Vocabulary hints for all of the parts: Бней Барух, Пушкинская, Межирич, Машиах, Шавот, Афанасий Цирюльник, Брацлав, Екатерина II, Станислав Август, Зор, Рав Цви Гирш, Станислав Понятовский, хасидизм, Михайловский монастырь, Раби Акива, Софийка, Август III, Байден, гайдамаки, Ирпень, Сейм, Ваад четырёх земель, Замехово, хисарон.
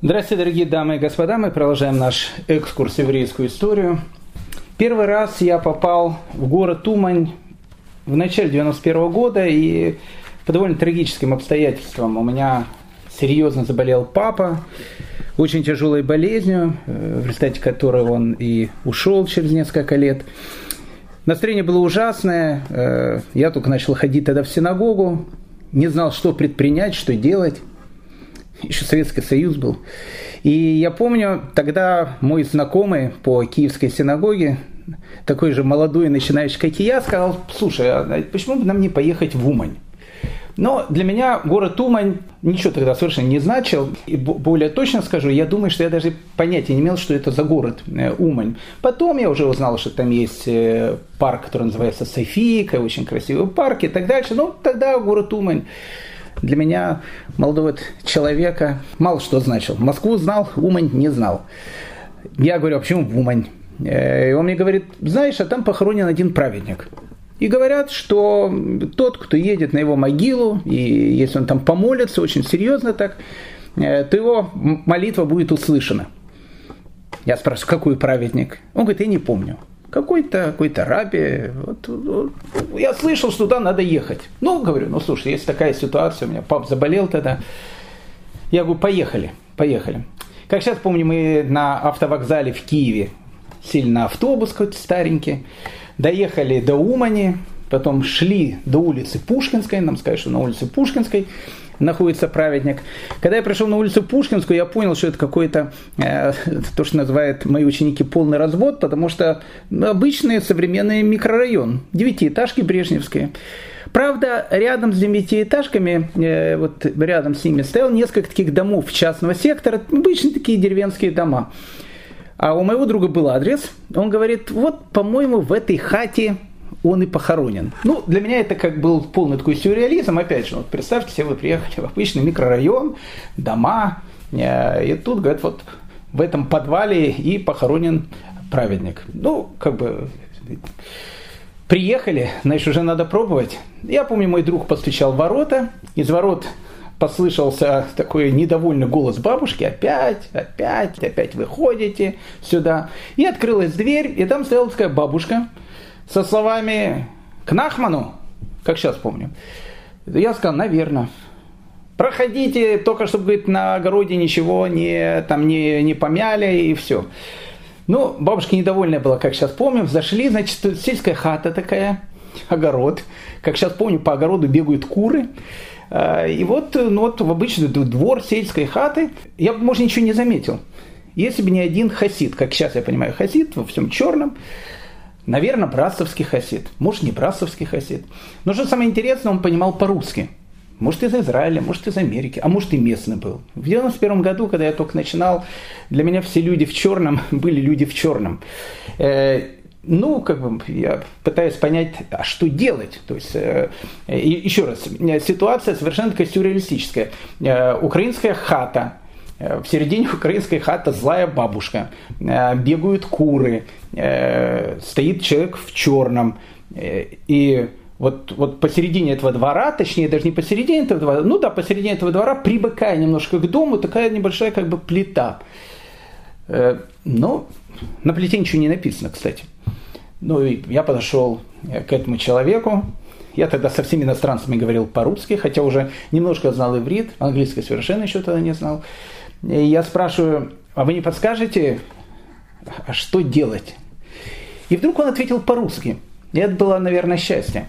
Здравствуйте, дорогие дамы и господа, мы продолжаем наш экскурс в еврейскую историю. Первый раз я попал в город Умань в начале 91 года, и по довольно трагическим обстоятельствам. У меня серьезно заболел папа, очень тяжелой болезнью, в результате которой он и ушел через несколько лет. Настроение было ужасное, я только начал ходить тогда в синагогу, не знал, что предпринять, что делать. Еще Советский Союз был. И я помню, тогда мой знакомый по киевской синагоге, такой же молодой начинающий, как и я, сказал: слушай, а почему бы нам не поехать в Умань? Но для меня город Умань ничего тогда совершенно не значил. И более точно скажу, я думаю, что я даже понятия не имел, что это за город Умань. Потом я уже узнал, что там есть парк, который называется Софийка, очень красивый парк и так дальше. Но тогда город Умань для меня, молодого человека, мало что значил. Москву знал, Умань не знал. Я говорю: а почему в Умань? И он мне говорит: знаешь, а там похоронен один праведник. И говорят, что тот, кто едет на его могилу, и если он там помолится, очень серьезно так, то его молитва будет услышана. Я спрашиваю: какой праведник? Он говорит: я не помню. Какой-то раби. Я слышал, что туда надо ехать. Говорю, слушай, есть такая ситуация, у меня пап заболел тогда. Я говорю: поехали. Как сейчас помню, мы на автовокзале в Киеве сели на автобус какой-то старенький, доехали до Умани, потом шли до улицы Пушкинской, нам сказали, что на улице Пушкинской находится праведник. Когда я пришел на улицу Пушкинскую, я понял, что это какой-то, то, что называют мои ученики, полный развод, потому что обычный современный микрорайон, девятиэтажки брежневские. Правда, рядом с девятиэтажками, вот рядом с ними, стоял несколько таких домов частного сектора, обычные такие деревенские дома. А у моего друга был адрес, он говорит: вот, по-моему, в этой хате он и похоронен. Для меня это как был полный такой сюрреализм. Опять же, представьте себе, вы приехали в обычный микрорайон, дома, и тут, говорят, вот в этом подвале и похоронен праведник. Приехали, значит, уже надо пробовать. Я помню, мой друг постучал в ворота, из ворот послышался такой недовольный голос бабушки: опять вы ходите сюда. И открылась дверь, и там стояла такая бабушка со словами: к Нахману, как сейчас помню. Я сказал: наверное. Проходите, только чтобы, говорит, на огороде ничего не помяли, и все. Бабушка недовольная была, как сейчас помню. Зашли, значит, сельская хата такая, огород. Как сейчас помню, по огороду бегают куры. И вот в обычный двор сельской хаты. Я, может, ничего не заметил, если бы не один хасид, как сейчас я понимаю, хасид во всем черном. Наверное, брацлавский хасид, может, не брацлавский хасид. Но что самое интересное, он понимал по-русски. Может, из Израиля, может, из Америки, а может, и местный был. В 91 году, когда я только начинал, для меня все люди в черном были люди в черном. Я пытаюсь понять, а что делать? То есть, еще раз, ситуация совершенно такая сюрреалистическая. Украинская хата. В середине украинской хаты злая бабушка, бегают куры, стоит человек в черном. И вот посередине этого двора, точнее, даже не посередине этого двора, посередине этого двора, прибыкая немножко к дому, такая небольшая как бы плита. На плите ничего не написано, кстати. И я подошел к этому человеку. Я тогда со всеми иностранцами говорил по-русски, хотя уже немножко знал иврит, английский совершенно еще тогда не знал. И я спрашиваю: а вы не подскажете, а что делать? И вдруг он ответил по-русски. И это было, наверное, счастье.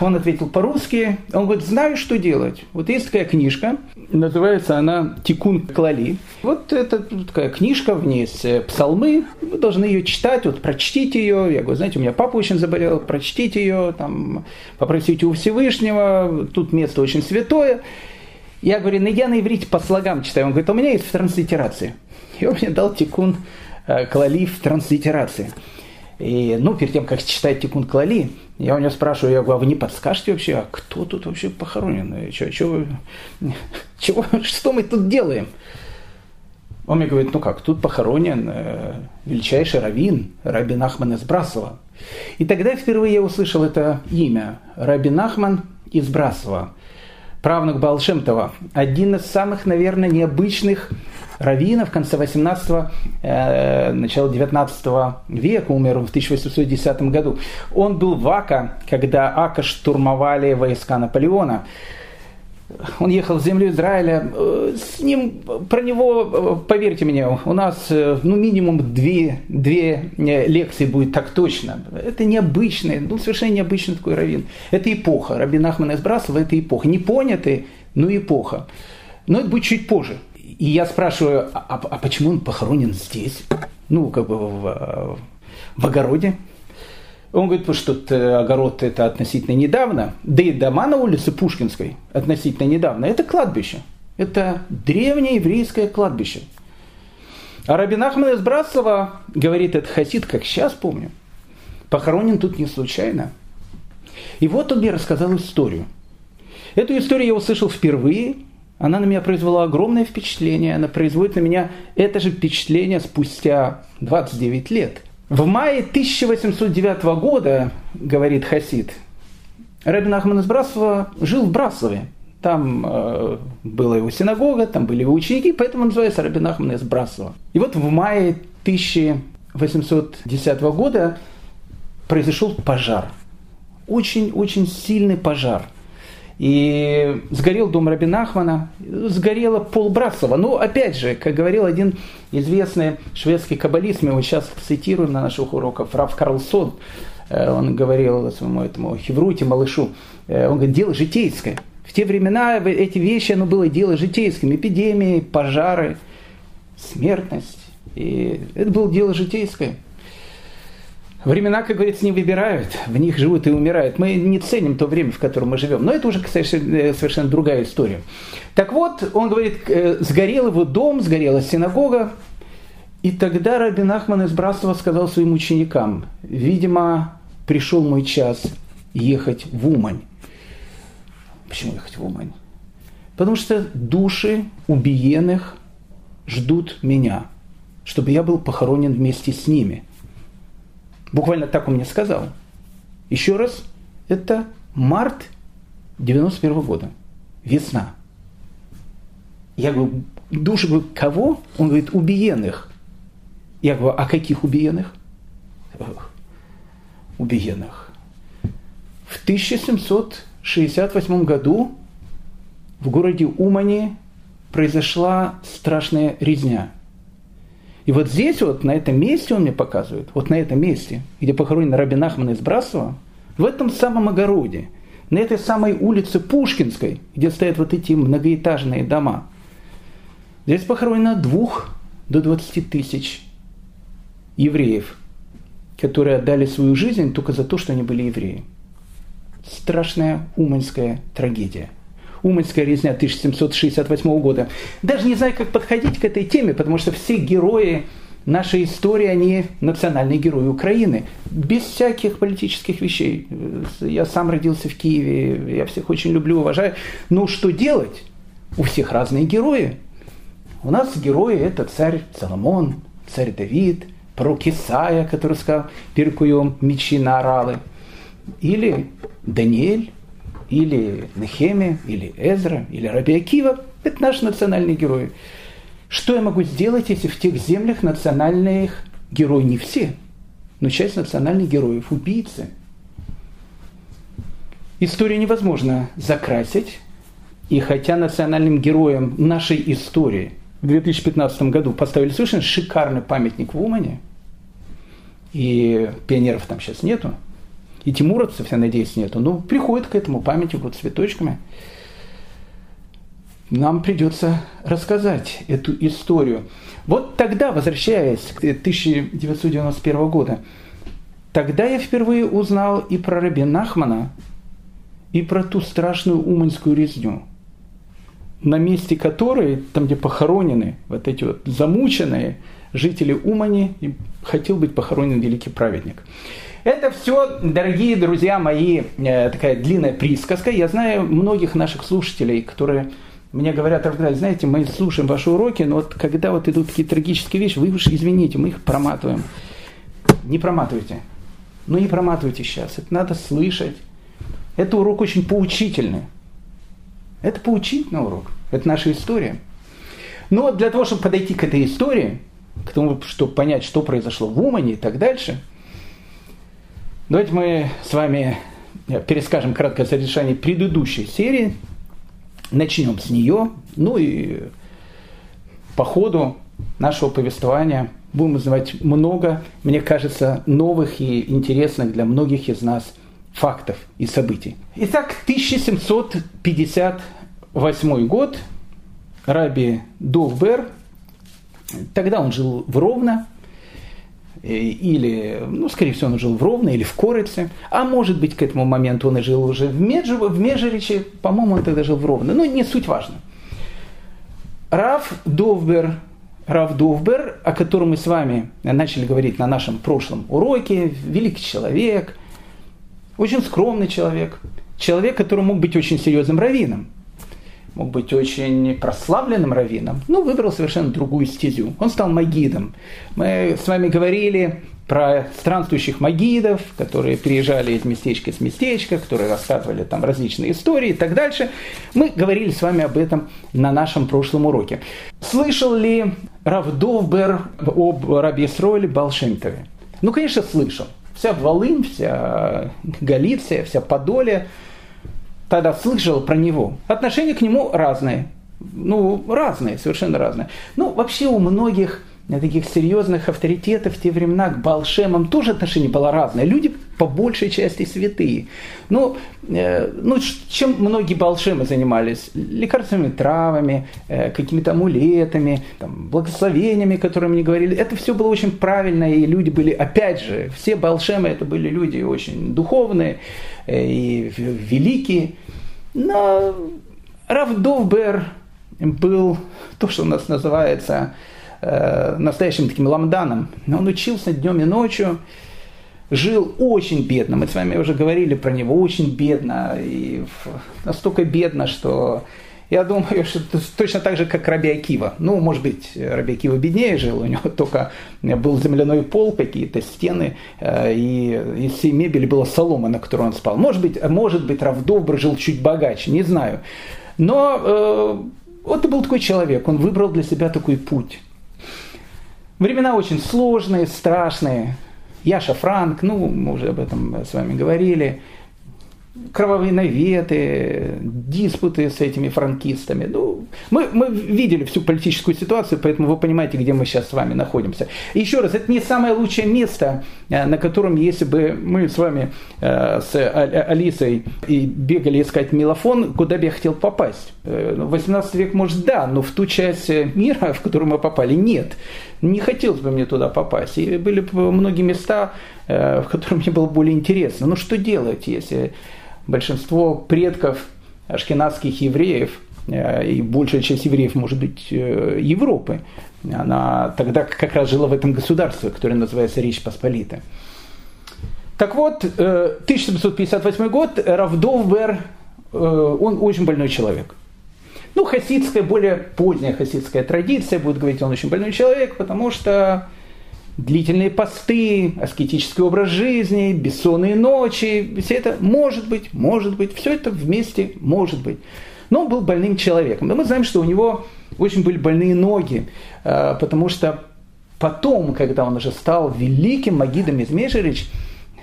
Он ответил по-русски. Он говорит: знаю, что делать. Вот есть такая книжка, называется она «Тикун Клали». Вот это такая книжка, в ней псалмы. Вы должны ее читать, прочтите ее. Я говорю: знаете, у меня папа очень заболел, прочтите ее, попросите у Всевышнего, тут место очень святое. Я говорю: я на иврите по слогам читаю. Он говорит: у меня есть в транслитерации. И он мне дал «Тикун Клали» в транслитерации. И, перед тем, как читать «Тикун Клали», я у него спрашиваю, я говорю: а вы не подскажете вообще, а кто тут вообще похоронен? Что мы тут делаем? Он мне говорит: тут похоронен величайший раввин, Рабби Нахман из Брацлава. И тогда впервые я услышал это имя, Рабби Нахман из Брацлава, правнук Бааль Шем Това, один из самых, наверное, необычных раввина в конце 18-го, начало 19 века, умер он в 1810 году. Он был в Ака, когда Ака штурмовали войска Наполеона. Он ехал в землю Израиля. С ним, про него, поверьте мне, у нас минимум две лекции будет, так точно. Это необычный, совершенно необычный такой раввин. Это эпоха. Рабби Нахман из Брацлава — это эпоха. Не понятый, но эпоха. Но это будет чуть позже. И я спрашиваю, а почему он похоронен здесь? В огороде. Он говорит, потому что тут огород — это относительно недавно, да и дома на улице Пушкинской относительно недавно. Это кладбище. Это древнее еврейское кладбище. А Рабби Нахман из Брацлава, говорит этот хасид, как сейчас помню, похоронен тут не случайно. И вот он мне рассказал историю. Эту историю я услышал впервые. Она на меня произвела огромное впечатление. Она производит на меня это же впечатление спустя 29 лет. В мае 1809 года, говорит хасид, Рабби Нахман из Брацлава жил в Брацлаве. Там была его синагога, там были его ученики, поэтому он называется Рабби Нахман из Брацлава. И вот в мае 1810 года произошел пожар. Очень-очень сильный пожар. И сгорел дом Рабби Нахмана, сгорело пол Брацлава. Опять же, как говорил один известный шведский каббалист, мы его сейчас цитируем на наших уроках, Рав Карлсон, он говорил своему этому Хевруте, малышу, он говорит, дело житейское. В те времена эти вещи, было дело житейским. Эпидемии, пожары, смертность. И это было дело житейское. Времена, как говорится, не выбирают, в них живут и умирают. Мы не ценим то время, в котором мы живем. Но это уже, кстати, совершенно другая история. Так вот, он говорит, сгорел его дом, сгорела синагога. И тогда Рабби Нахман из Брацлава сказал своим ученикам: видимо, пришел мой час ехать в Умань. Почему ехать в Умань? Потому что души убиенных ждут меня, чтобы я был похоронен вместе с ними. Буквально так он мне сказал. Еще раз, это март 91 года. Весна. Я говорю, души, кого? Он говорит, убиенных. Я говорю, а каких убиенных? Убиенных. В 1768 году в городе Умани произошла страшная резня. И вот здесь, на этом месте он мне показывает, на этом месте, где похоронен Рабби Нахман из Брацлава, в этом самом огороде, на этой самой улице Пушкинской, где стоят эти многоэтажные дома, здесь похоронено 2 до 20 тысяч евреев, которые отдали свою жизнь только за то, что они были евреи. Страшная уманьская трагедия. Уманьская резня 1768 года. Даже не знаю, как подходить к этой теме, потому что все герои нашей истории, они национальные герои Украины. Без всяких политических вещей. Я сам родился в Киеве, я всех очень люблю, уважаю. Но что делать? У всех разные герои. У нас герои — это царь Соломон, царь Давид, пророк Исаия, который сказал «перекуем мечи на оралы». Или Даниэль, или Нехемия, или Эзра, или Раби Акива. Это наши национальные герои. Что я могу сделать, если в тех землях национальных героев не все, но часть национальных героев – убийцы? Историю невозможно закрасить. И хотя национальным героям нашей истории в 2015 году поставили совершенно шикарный памятник в Умане, и пионеров там сейчас нету, и тимуровцев, я надеюсь, нету. Приходит к этому памятнику цветочками. Нам придется рассказать эту историю. Тогда, возвращаясь к 1991 году, тогда я впервые узнал и про Рабби Нахмана, и про ту страшную уманьскую резню, на месте которой, там, где похоронены эти замученные жители Умани, и хотел быть похоронен великий праведник. Это все, дорогие друзья мои, такая длинная присказка. Я знаю многих наших слушателей, которые мне говорят, знаете, мы слушаем ваши уроки, но когда идут такие трагические вещи, вы уж извините, мы их проматываем. Не проматывайте. Не проматывайте сейчас. Это надо слышать. Это урок очень поучительный. Это поучительный урок. Это наша история. Но для того, чтобы подойти к этой истории, к тому, чтобы понять, что произошло в Умане и так дальше, давайте мы с вами перескажем краткое содержание предыдущей серии, начнем с нее, ну и по ходу нашего повествования будем узнавать много, мне кажется, новых и интересных для многих из нас фактов и событий. Итак, 1758 год, Раби Довбер, тогда он жил в Ровно, или, ну, скорее всего, он жил в Ровно или в Корице, а может быть, к этому моменту он и жил уже в Межириче, по-моему, он тогда жил в Ровно, но не суть важна. Рав Довбер, о котором мы с вами начали говорить на нашем прошлом уроке, великий человек, очень скромный человек, человек, который мог быть очень серьезным раввином, мог быть очень прославленным раввином, но выбрал совершенно другую стезю. Он стал магидом. Мы с вами говорили про странствующих магидов, которые переезжали из местечка в местечко, которые рассказывали там различные истории и так дальше. Мы говорили с вами об этом на нашем прошлом уроке. Слышал ли Рав Довбер об Раби Исроэле Бааль Шем Тове? Ну, конечно, слышал. Вся Волынь, вся Галиция, вся Подолье тогда слышал про него. Отношения к нему разные. Ну, разные, совершенно разные. Ну, вообще у многих таких серьезных авторитетов в те времена к Бааль Шемам тоже отношение было разное. Люди по большей части святые. Ну чем многие Бааль Шемы занимались? Лекарственными травами, какими-то амулетами, там, благословениями, которые мне говорили. Это все было очень правильно, и люди были, опять же, все Бааль Шемы это были люди очень духовные и великие. Но Рав Довбер был то, что у нас называется настоящим таким ламданом. Он учился днем и ночью, жил очень бедно. Мы с вами уже говорили про него, очень бедно. И настолько бедно, что я думаю, что точно так же, как Раби Акива. Ну, может быть, Раби Акива беднее жил, у него только был земляной пол, какие-то стены, и из всей мебели была солома, на которой он спал. Может быть, Рав Довбер жил чуть богаче, не знаю. Но вот это был такой человек, он выбрал для себя такой путь. Времена очень сложные, страшные. Яша Франк, ну, мы уже об этом с вами говорили. Кровавые наветы, диспуты с этими франкистами. Ну, мы видели всю политическую ситуацию, поэтому вы понимаете, где мы сейчас с вами находимся. Еще раз, это не самое лучшее место, на котором, если бы мы с вами с Алисой и бегали искать мелофон, куда бы я хотел попасть. 18 век, может, да, но в ту часть мира, в которую мы попали, нет. Не хотелось бы мне туда попасть. И были бы многие места, в которых мне было более интересно. Ну, что делать, если большинство предков ашкеназских евреев, и большая часть евреев, может быть, Европы, она тогда как раз жила в этом государстве, которое называется Речь Посполитая. Так вот, 1758 год, Рав Довбер, он очень больной человек. Ну, хасидская, более поздняя хасидская традиция будет говорить, он очень больной человек, потому что длительные посты, аскетический образ жизни, бессонные ночи, все это может быть, все это вместе может быть. Но он был больным человеком. Но мы знаем, что у него очень были больные ноги, потому что потом, когда он уже стал великим магидом из Межирич,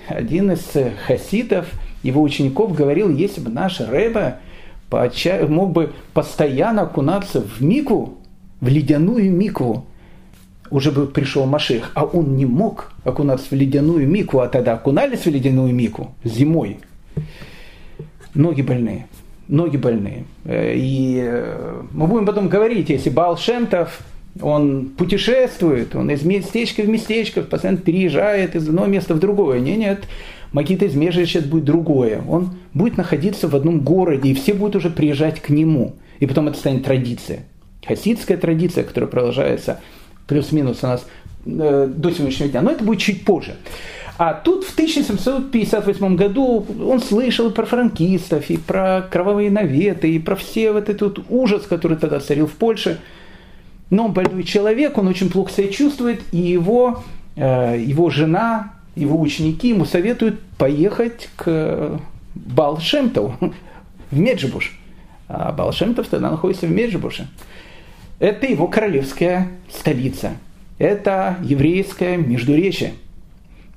один из хасидов, его учеников, говорил, если бы наш Ребе мог бы постоянно окунаться в микву, в ледяную микву, уже бы пришел Машиах, а он не мог окунаться в ледяную микву, а тогда окунались в ледяную микву зимой. Ноги больные. И мы будем потом говорить, если Бааль Шем Тов, он путешествует, он из местечка в местечко, постоянно переезжает из одного места в другое. Нет. Магид из Межирича будет другое. Он будет находиться в одном городе, и все будут уже приезжать к нему. И потом это станет традиция. Хасидская традиция, которая продолжается плюс-минус у нас до сегодняшнего дня. Но это будет чуть позже. А тут в 1758 году он слышал и про франкистов, и про кровавые наветы, и про все вот этот ужас, который тогда царил в Польше. Но он больной человек, он очень плохо себя чувствует, и его жена, его ученики ему советуют поехать к Бааль Шем Тову в Меджибуш. А Бааль Шем Тов тогда находится в Меджибуше. Это его королевская столица. Это еврейское Междуречье.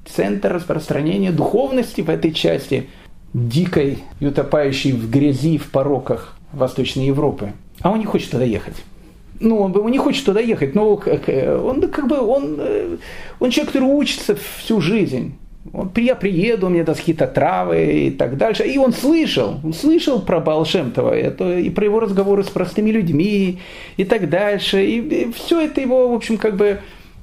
Центр распространения духовности в этой части, дикой и утопающей в грязи, в пороках Восточной Европы. А он не хочет туда ехать. Ну, он не хочет туда ехать, но он человек, который учится всю жизнь. Я приеду, у меня даст какие-то травы и так дальше. И он слышал про Бааль Шем Това, и про его разговоры с простыми людьми и так дальше. И все это его, в общем,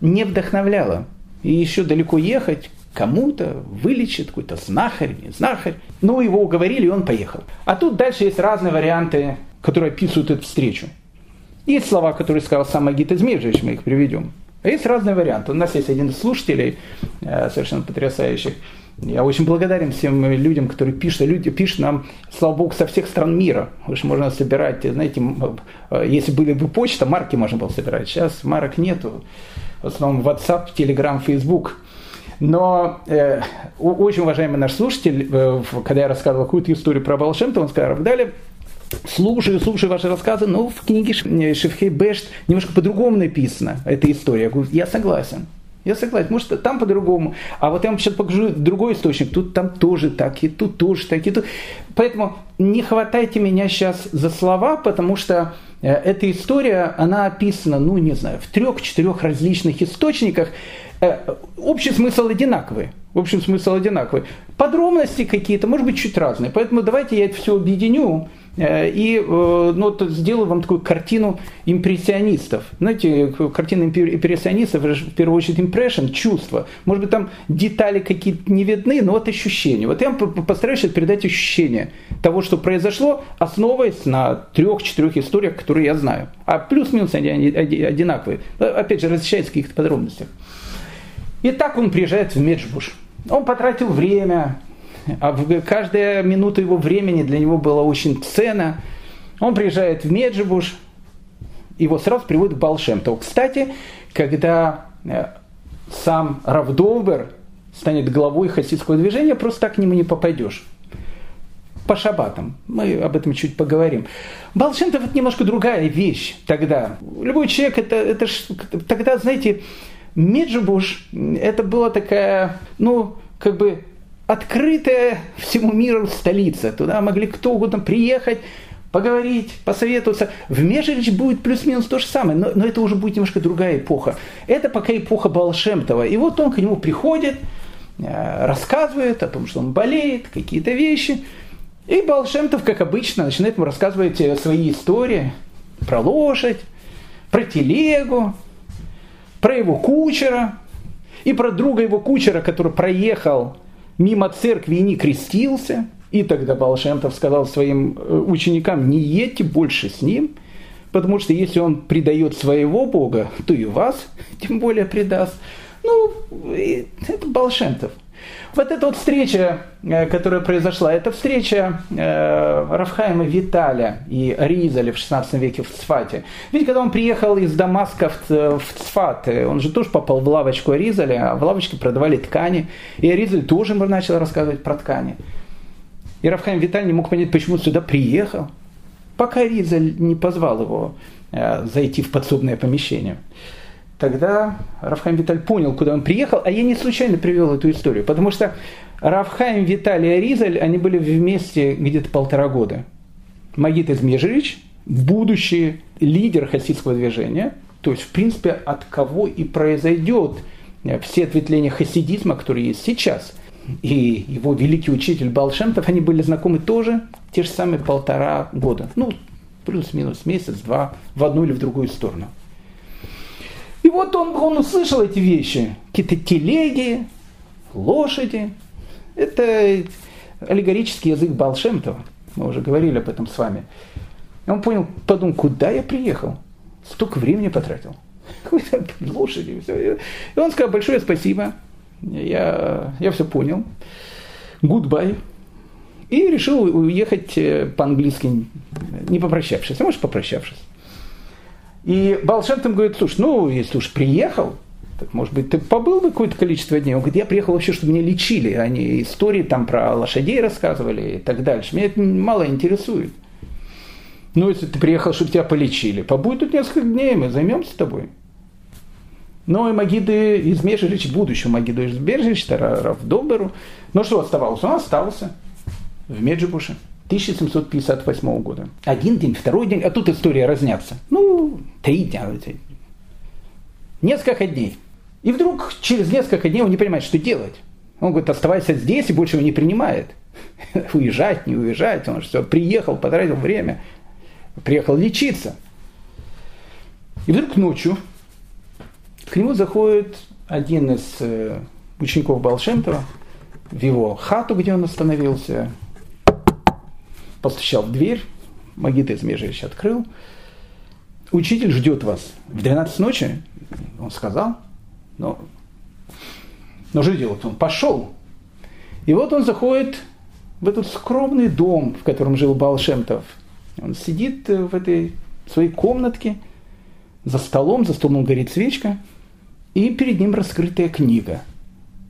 не вдохновляло. И еще далеко ехать кому-то вылечит, какой-то знахарь, не знахарь. Ну, его уговорили, и он поехал. А тут дальше есть разные варианты, которые описывают эту встречу. Есть слова, которые сказал сам Агит из Межирич, мы их приведем. А есть разные варианты. У нас есть один из слушателей, совершенно потрясающих. Я очень благодарен всем людям, которые пишут. Люди пишут нам, слава богу, со всех стран мира. Потому что можно собирать, знаете, если были бы почта, марки можно было собирать. Сейчас марок нету. В основном WhatsApp, Telegram, Facebook. Но очень уважаемый наш слушатель, когда я рассказывал какую-то историю про Бааль Шем Това, он сказал: «Далее, слушаю ваши рассказы, но в книге Шевхей Бешт немножко по-другому написана эта история». Я говорю: я согласен, может, там по-другому. А вот я вам сейчас покажу другой источник, тут там тоже так, и тут тоже так, и тут. Поэтому не хватайте меня сейчас за слова, потому что эта история, она описана, в 3-4 различных источниках. Общий смысл одинаковый. Подробности какие-то, может быть, чуть разные. Поэтому давайте я это все объединю и сделаю вам такую картину импрессионистов. Знаете, картина импрессионистов, в первую очередь, impression, чувство. Может быть, там детали какие-то не видны, но ощущения. Я вам постараюсь передать ощущение того, что произошло, основываясь на 3-4 историях, которые я знаю. А плюс-минус они одинаковые. Опять же, различаются в каких-то подробностях. И так он приезжает в Меджибуш. Он потратил время, а каждая минута его времени для него была очень ценна. Он приезжает в Меджибуш, его сразу приводит к Бааль Шем Това. Кстати, когда сам Раби Довбер станет главой хасидского движения, просто так к нему не попадешь. По шаббатам. Мы об этом чуть поговорим. Бааль Шем Това – это немножко другая вещь тогда. Любой человек, тогда, знаете... Меджибуш – это была такая, открытая всему миру столица. Туда могли кто угодно приехать, поговорить, посоветоваться. В Межирич будет плюс-минус то же самое, но это уже будет немножко другая эпоха. Это пока эпоха Бааль Шем Това. И вот он к нему приходит, рассказывает о том, что он болеет, какие-то вещи. И Бааль Шем Това, как обычно, начинает ему рассказывать свои истории про лошадь, про телегу, про его кучера и про друга его кучера, который проехал мимо церкви и не крестился. И тогда Бааль Шем Това сказал своим ученикам: не едьте больше с ним, потому что если он предает своего Бога, то и вас тем более предаст. Это Бааль Шем Това. Эта встреча, которая произошла, это встреча Рав Хаима Виталя и Ризали в XVI веке в Цфате. Ведь когда он приехал из Дамаска в Цфат, он же тоже попал в лавочку Ризали, а в лавочке продавали ткани. И Ризали тоже начал рассказывать про ткани. И Рав Хаим Виталь не мог понять, почему он сюда приехал, пока Ризали не позвал его зайти в подсобное помещение. Тогда Рав Хаим Виталь понял, куда он приехал, а я не случайно привел эту историю, потому что Рав Хаим Виталь и Ризаль, они были вместе где-то 1,5 года. Магит из Межирич, будущий лидер хасидского движения, то есть, в принципе, от кого и произойдет все ответвления хасидизма, которые есть сейчас. И его великий учитель Бааль Шем Това, они были знакомы тоже те же самые 1,5 года. Плюс-минус месяц-два в одну или в другую сторону. И вот он услышал эти вещи. Какие-то телеги, лошади. Это аллегорический язык Бааль Шем Това. Мы уже говорили об этом с вами. Он подумал, куда я приехал? Столько времени потратил. Лошади. Все. И он сказал: большое спасибо. Я все понял. Goodbye. И решил уехать по-английски, не попрощавшись. А может, попрощавшись. И Бааль Шем Това говорит: слушай, если уж приехал, так, может быть, ты побыл бы какое-то количество дней. Он говорит: я приехал вообще, чтобы меня лечили, а не истории там про лошадей рассказывали и так дальше. Меня это мало интересует. Ну, если ты приехал, чтобы тебя полечили, побудь тут несколько дней, мы займемся тобой. Но и Магиды из Межирича, будущего Магиду из Межирича, Рав Довберу, ну что оставалось? Он остался в Меджибуше 1758 года. Один день, второй день, а тут история разнятся. Ну, 3 дня. Несколько дней. И вдруг через несколько дней он не понимает, что делать. Он говорит, оставайся здесь, и больше его не принимает. Уезжать, не уезжать, он же все, приехал, потратил время, приехал лечиться. И вдруг ночью к нему заходит один из учеников Бааль Шем Това в его хату, где он остановился, постучал в дверь, Магид из Межирича открыл. Учитель ждет вас. В 12 ночи, он сказал, но что делать? Он пошел. И вот он заходит в этот скромный дом, в котором жил Бааль Шем Тов. Он сидит в этой своей комнатке, за столом горит свечка, и перед ним раскрытая книга.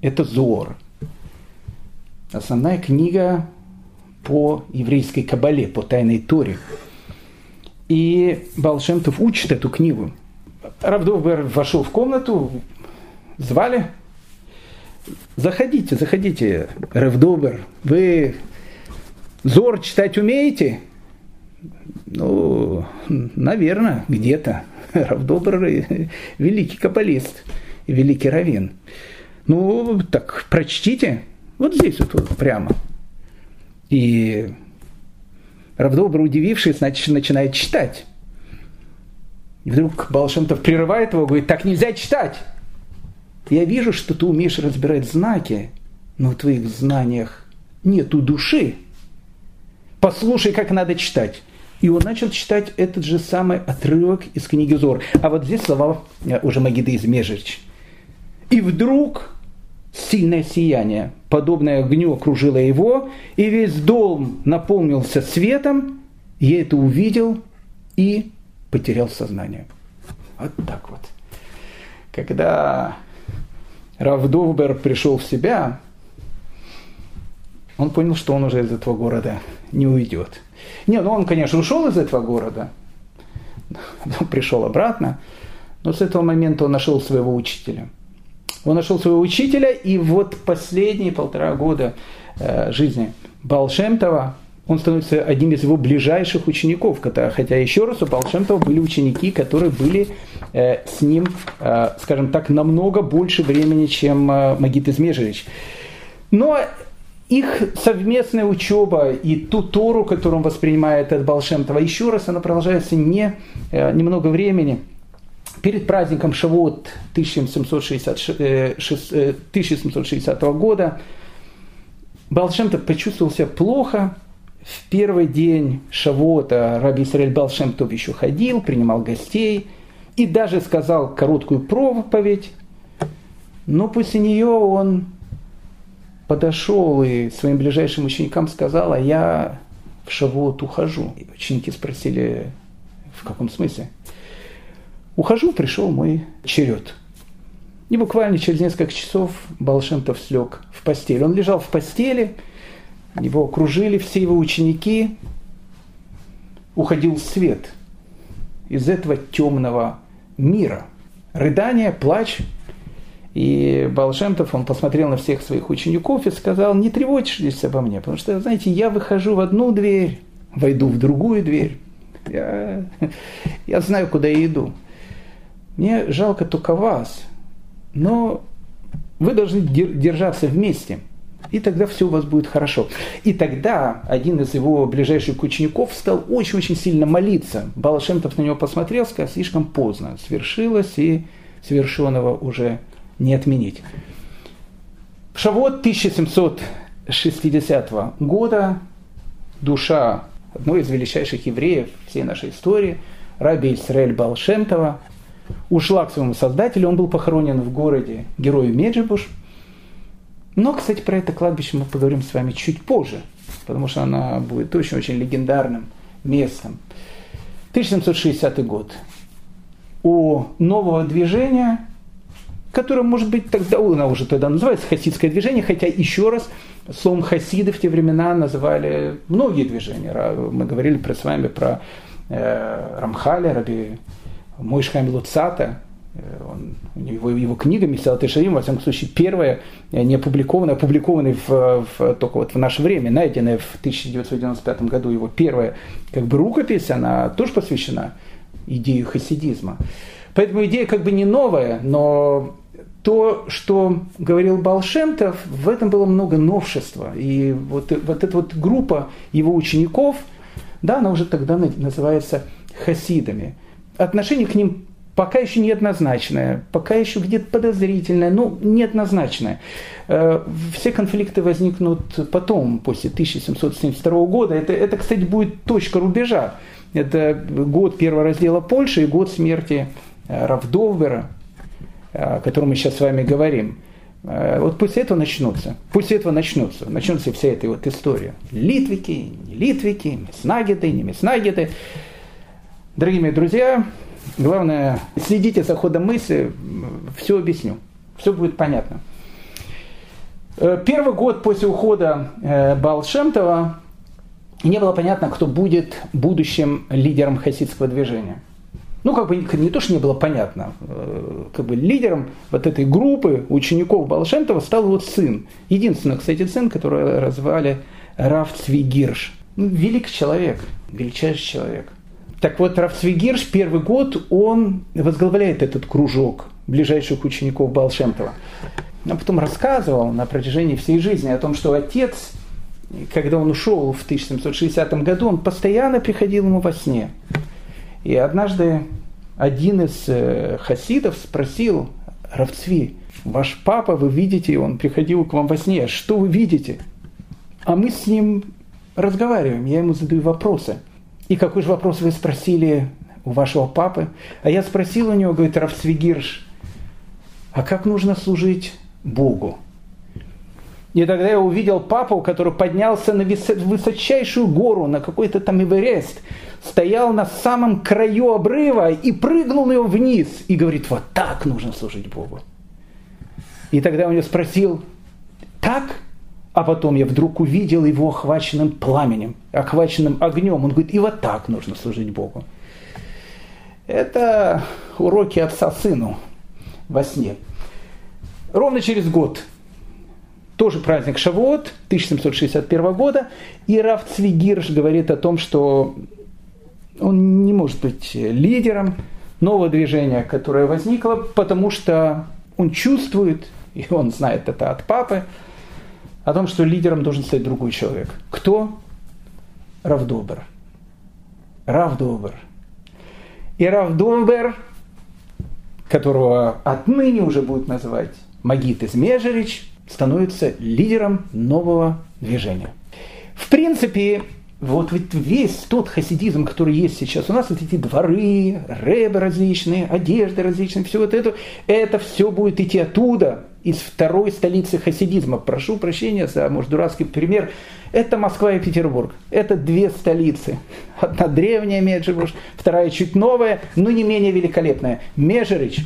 Это Зор. Основная книга по еврейской кабале, по тайной Торе. И Бааль Шем Тов учит эту книгу. Рав Довбер вошел в комнату, звали. Заходите, заходите, Рав Довбер, вы Зор читать умеете? Ну, наверное, где-то. Рав Довбер великий каббалист, великий раввин. Ну, так прочтите, вот здесь вот прямо. И Рав Довбер, удивившись, начинает читать. И вдруг Бааль Шем Тов прерывает его, говорит, так нельзя читать. Я вижу, что ты умеешь разбирать знаки, но в твоих знаниях нету души. Послушай, как надо читать. И он начал читать этот же самый отрывок из книги Зор. А вот здесь слова уже Магиды из Межирича. И вдруг сильное сияние, подобное огню, окружило его, и весь дом наполнился светом. Я это увидел и потерял сознание. Вот так вот. Когда Рав Довбер пришел в себя, он понял, что он уже из этого города не уйдет. Не, ну он, конечно, ушел из этого города, пришел обратно, но с этого момента он нашел своего учителя. Он нашел своего учителя, и вот последние 1,5 года жизни Бааль Шем Това он становится одним из его ближайших учеников, хотя еще раз у Бааль Шем Това были ученики, которые были с ним, скажем так, намного больше времени, чем Магид из Межирича. Но их совместная учеба и ту Тору, которую он воспринимает от Бааль Шем Това, еще раз она продолжается немного времени. Перед праздником Шавот 1760 года Бааль Шем Тов почувствовал себя плохо. В первый день Шавота Раби Исраэль Бааль Шем Тов еще ходил, принимал гостей и даже сказал короткую проповедь. Но после нее он подошел и своим ближайшим ученикам сказал, а я в Шавот ухожу. И ученики спросили, в каком смысле? Ухожу, пришел мой черед. И буквально через несколько часов Бааль Шем Тов слег в постель. Он лежал в постели, его окружили все его ученики, уходил свет из этого темного мира. Рыдание, плач. И Бааль Шем Тов, он посмотрел на всех своих учеников и сказал, не тревожьтесь обо мне, потому что, знаете, я выхожу в одну дверь, войду в другую дверь. Я знаю, куда я иду. Мне жалко только вас, но вы должны держаться вместе, и тогда все у вас будет хорошо. И тогда один из его ближайших учеников стал очень-очень сильно молиться. Бааль Шем Тов на него посмотрел, сказал, слишком поздно, свершилось, и свершенного уже не отменить. В Шавот 1760 года душа одной из величайших евреев всей нашей истории, Раби Исраэль Бааль Шем Това, ушла к своему создателю, он был похоронен в городе Герою Меджибуш. Но, кстати, про это кладбище мы поговорим с вами чуть позже, потому что оно будет очень-очень легендарным местом. 1760 год. У нового движения, которое, может быть, тогда, оно уже тогда называется хасидское движение, хотя, еще раз, словом хасиды в те времена называли многие движения. Мы говорили с вами про Рамхаля, Раби Мойш Хаим Луцата. Его книга «Мисалат и Шарим», во всяком случае, первая, не опубликованная, опубликованная только вот в наше время, найденная в 1995 году, его первая как бы рукопись, она тоже посвящена идее хасидизма. Поэтому идея как бы не новая, но то, что говорил Бааль Шем Тов, в этом было много новшества. И вот эта вот группа его учеников, да, она уже тогда называется хасидами. Отношение к ним пока еще неоднозначное, пока еще где-то подозрительное, но неоднозначное. Все конфликты возникнут потом, после 1772 года. Это, кстати, будет точка рубежа. Это год первого раздела Польши и год смерти Раби Довбера, о котором мы сейчас с вами говорим. Вот после этого начнется вся эта вот история. Литвики, не литвики, меснагиты, не меснагиты. Дорогие мои друзья, главное, следите за ходом мысли, все объясню, все будет понятно. Первый год после ухода Бааль Шем Това не было понятно, кто будет будущим лидером хасидского движения. Ну, как бы не то, что не было понятно, как бы лидером вот этой группы учеников Бааль Шем Това стал его сын. Единственный, кстати, сын, которого звали Рав Цви Гирш. Великий человек, величайший человек. Так вот, Рав Цви Гирш первый год он возглавляет этот кружок ближайших учеников Бааль Шем Това. А потом рассказывал на протяжении всей жизни о том, что отец, когда он ушел в 1760 году, он постоянно приходил ему во сне. И однажды один из хасидов спросил: «Рав Цви, ваш папа, вы видите, он приходил к вам во сне, что вы видите?» А мы с ним разговариваем, я ему задаю вопросы. И какой же вопрос вы спросили у вашего папы? А я спросил у него, говорит, Рав Цви Гирш, а как нужно служить Богу? И тогда я увидел папу, который поднялся на высочайшую гору, на какой-то там Эверест, стоял на самом краю обрыва и прыгнул на него вниз. И говорит, вот так нужно служить Богу. И тогда я у него спросил, так? А потом я вдруг увидел его охваченным пламенем, охваченным огнем. Он говорит, и вот так нужно служить Богу. Это уроки отца сыну во сне. Ровно через год, тоже праздник Шавот, 1761 года, и Рав Цви Гирш говорит о том, что он не может быть лидером нового движения, которое возникло, потому что он чувствует, и он знает это от папы, о том, что лидером должен стать другой человек. Кто? Рав Довбер. Рав Довбер. И Рав Довбер, которого отныне уже будут называть Магид из Межирич, становится лидером нового движения. В принципе, вот ведь весь тот хасидизм, который есть сейчас у нас, вот эти дворы, рэбы различные, одежды различные, все вот это все будет идти оттуда, из второй столицы хасидизма. Прошу прощения за, может, дурацкий пример. Это Москва и Петербург. Это две столицы. Одна древняя Меджибуш, вторая чуть новая, но не менее великолепная. Межирич,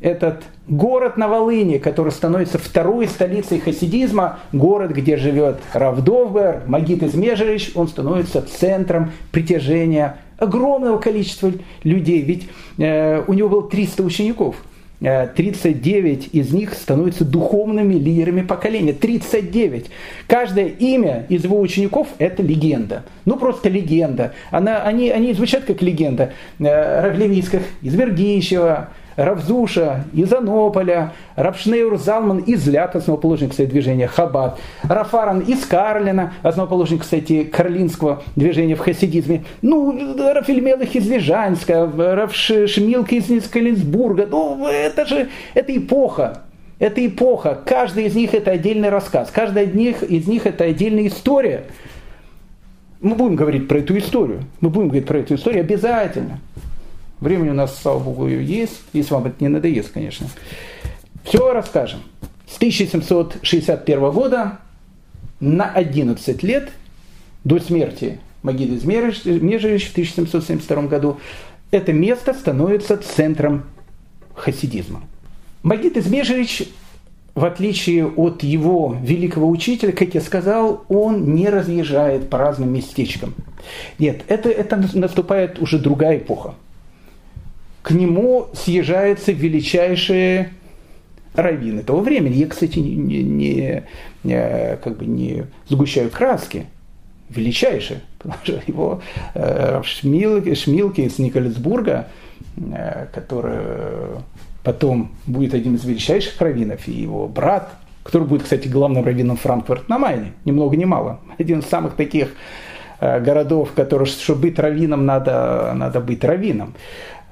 этот город на Волыне, который становится второй столицей хасидизма, город, где живет Рав Довбер, Магид из Межирич, он становится центром притяжения огромного количества людей. Ведь у него было 300 учеников. 39 из них становятся духовными лидерами поколения. 39. Каждое имя из его учеников – это легенда. Ну, просто легенда. Они звучат как легенда. Рав Левицких из Бердищева, Рав Зуша из Анополя, Рав Шнеур Залман из Лят, основоположник, кстати, движения Хаббат, Рав Арон из Карлина, основоположник, кстати, карлинского движения в хасидизме, ну, Рав Ильмелых из Лежанска, Рав Шмилка из Нискалинсбурга, ну, это эпоха. Это эпоха. Каждый из них это отдельный рассказ, каждый из них это отдельная история. Мы будем говорить про эту историю. Мы будем говорить про эту историю обязательно. Времени у нас, слава богу, есть, если вам это не надоест, конечно. Все расскажем. С 1761 года на 11 лет до смерти Магида из Межирич в 1772 году это место становится центром хасидизма. Магид из Межирич, в отличие от его великого учителя, как я сказал, он не разъезжает по разным местечкам. Нет, это наступает уже другая эпоха. К нему съезжаются величайшие раввины того времени. Я, кстати, не сгущаю краски. Величайшие. Потому что его Шмилке из Никольсбурга, который потом будет одним из величайших раввинов, и его брат, который будет, кстати, главным раввином Франкфурта на Майне, ни много ни мало. Один из самых таких городов, который, чтобы быть раввином, надо быть раввином.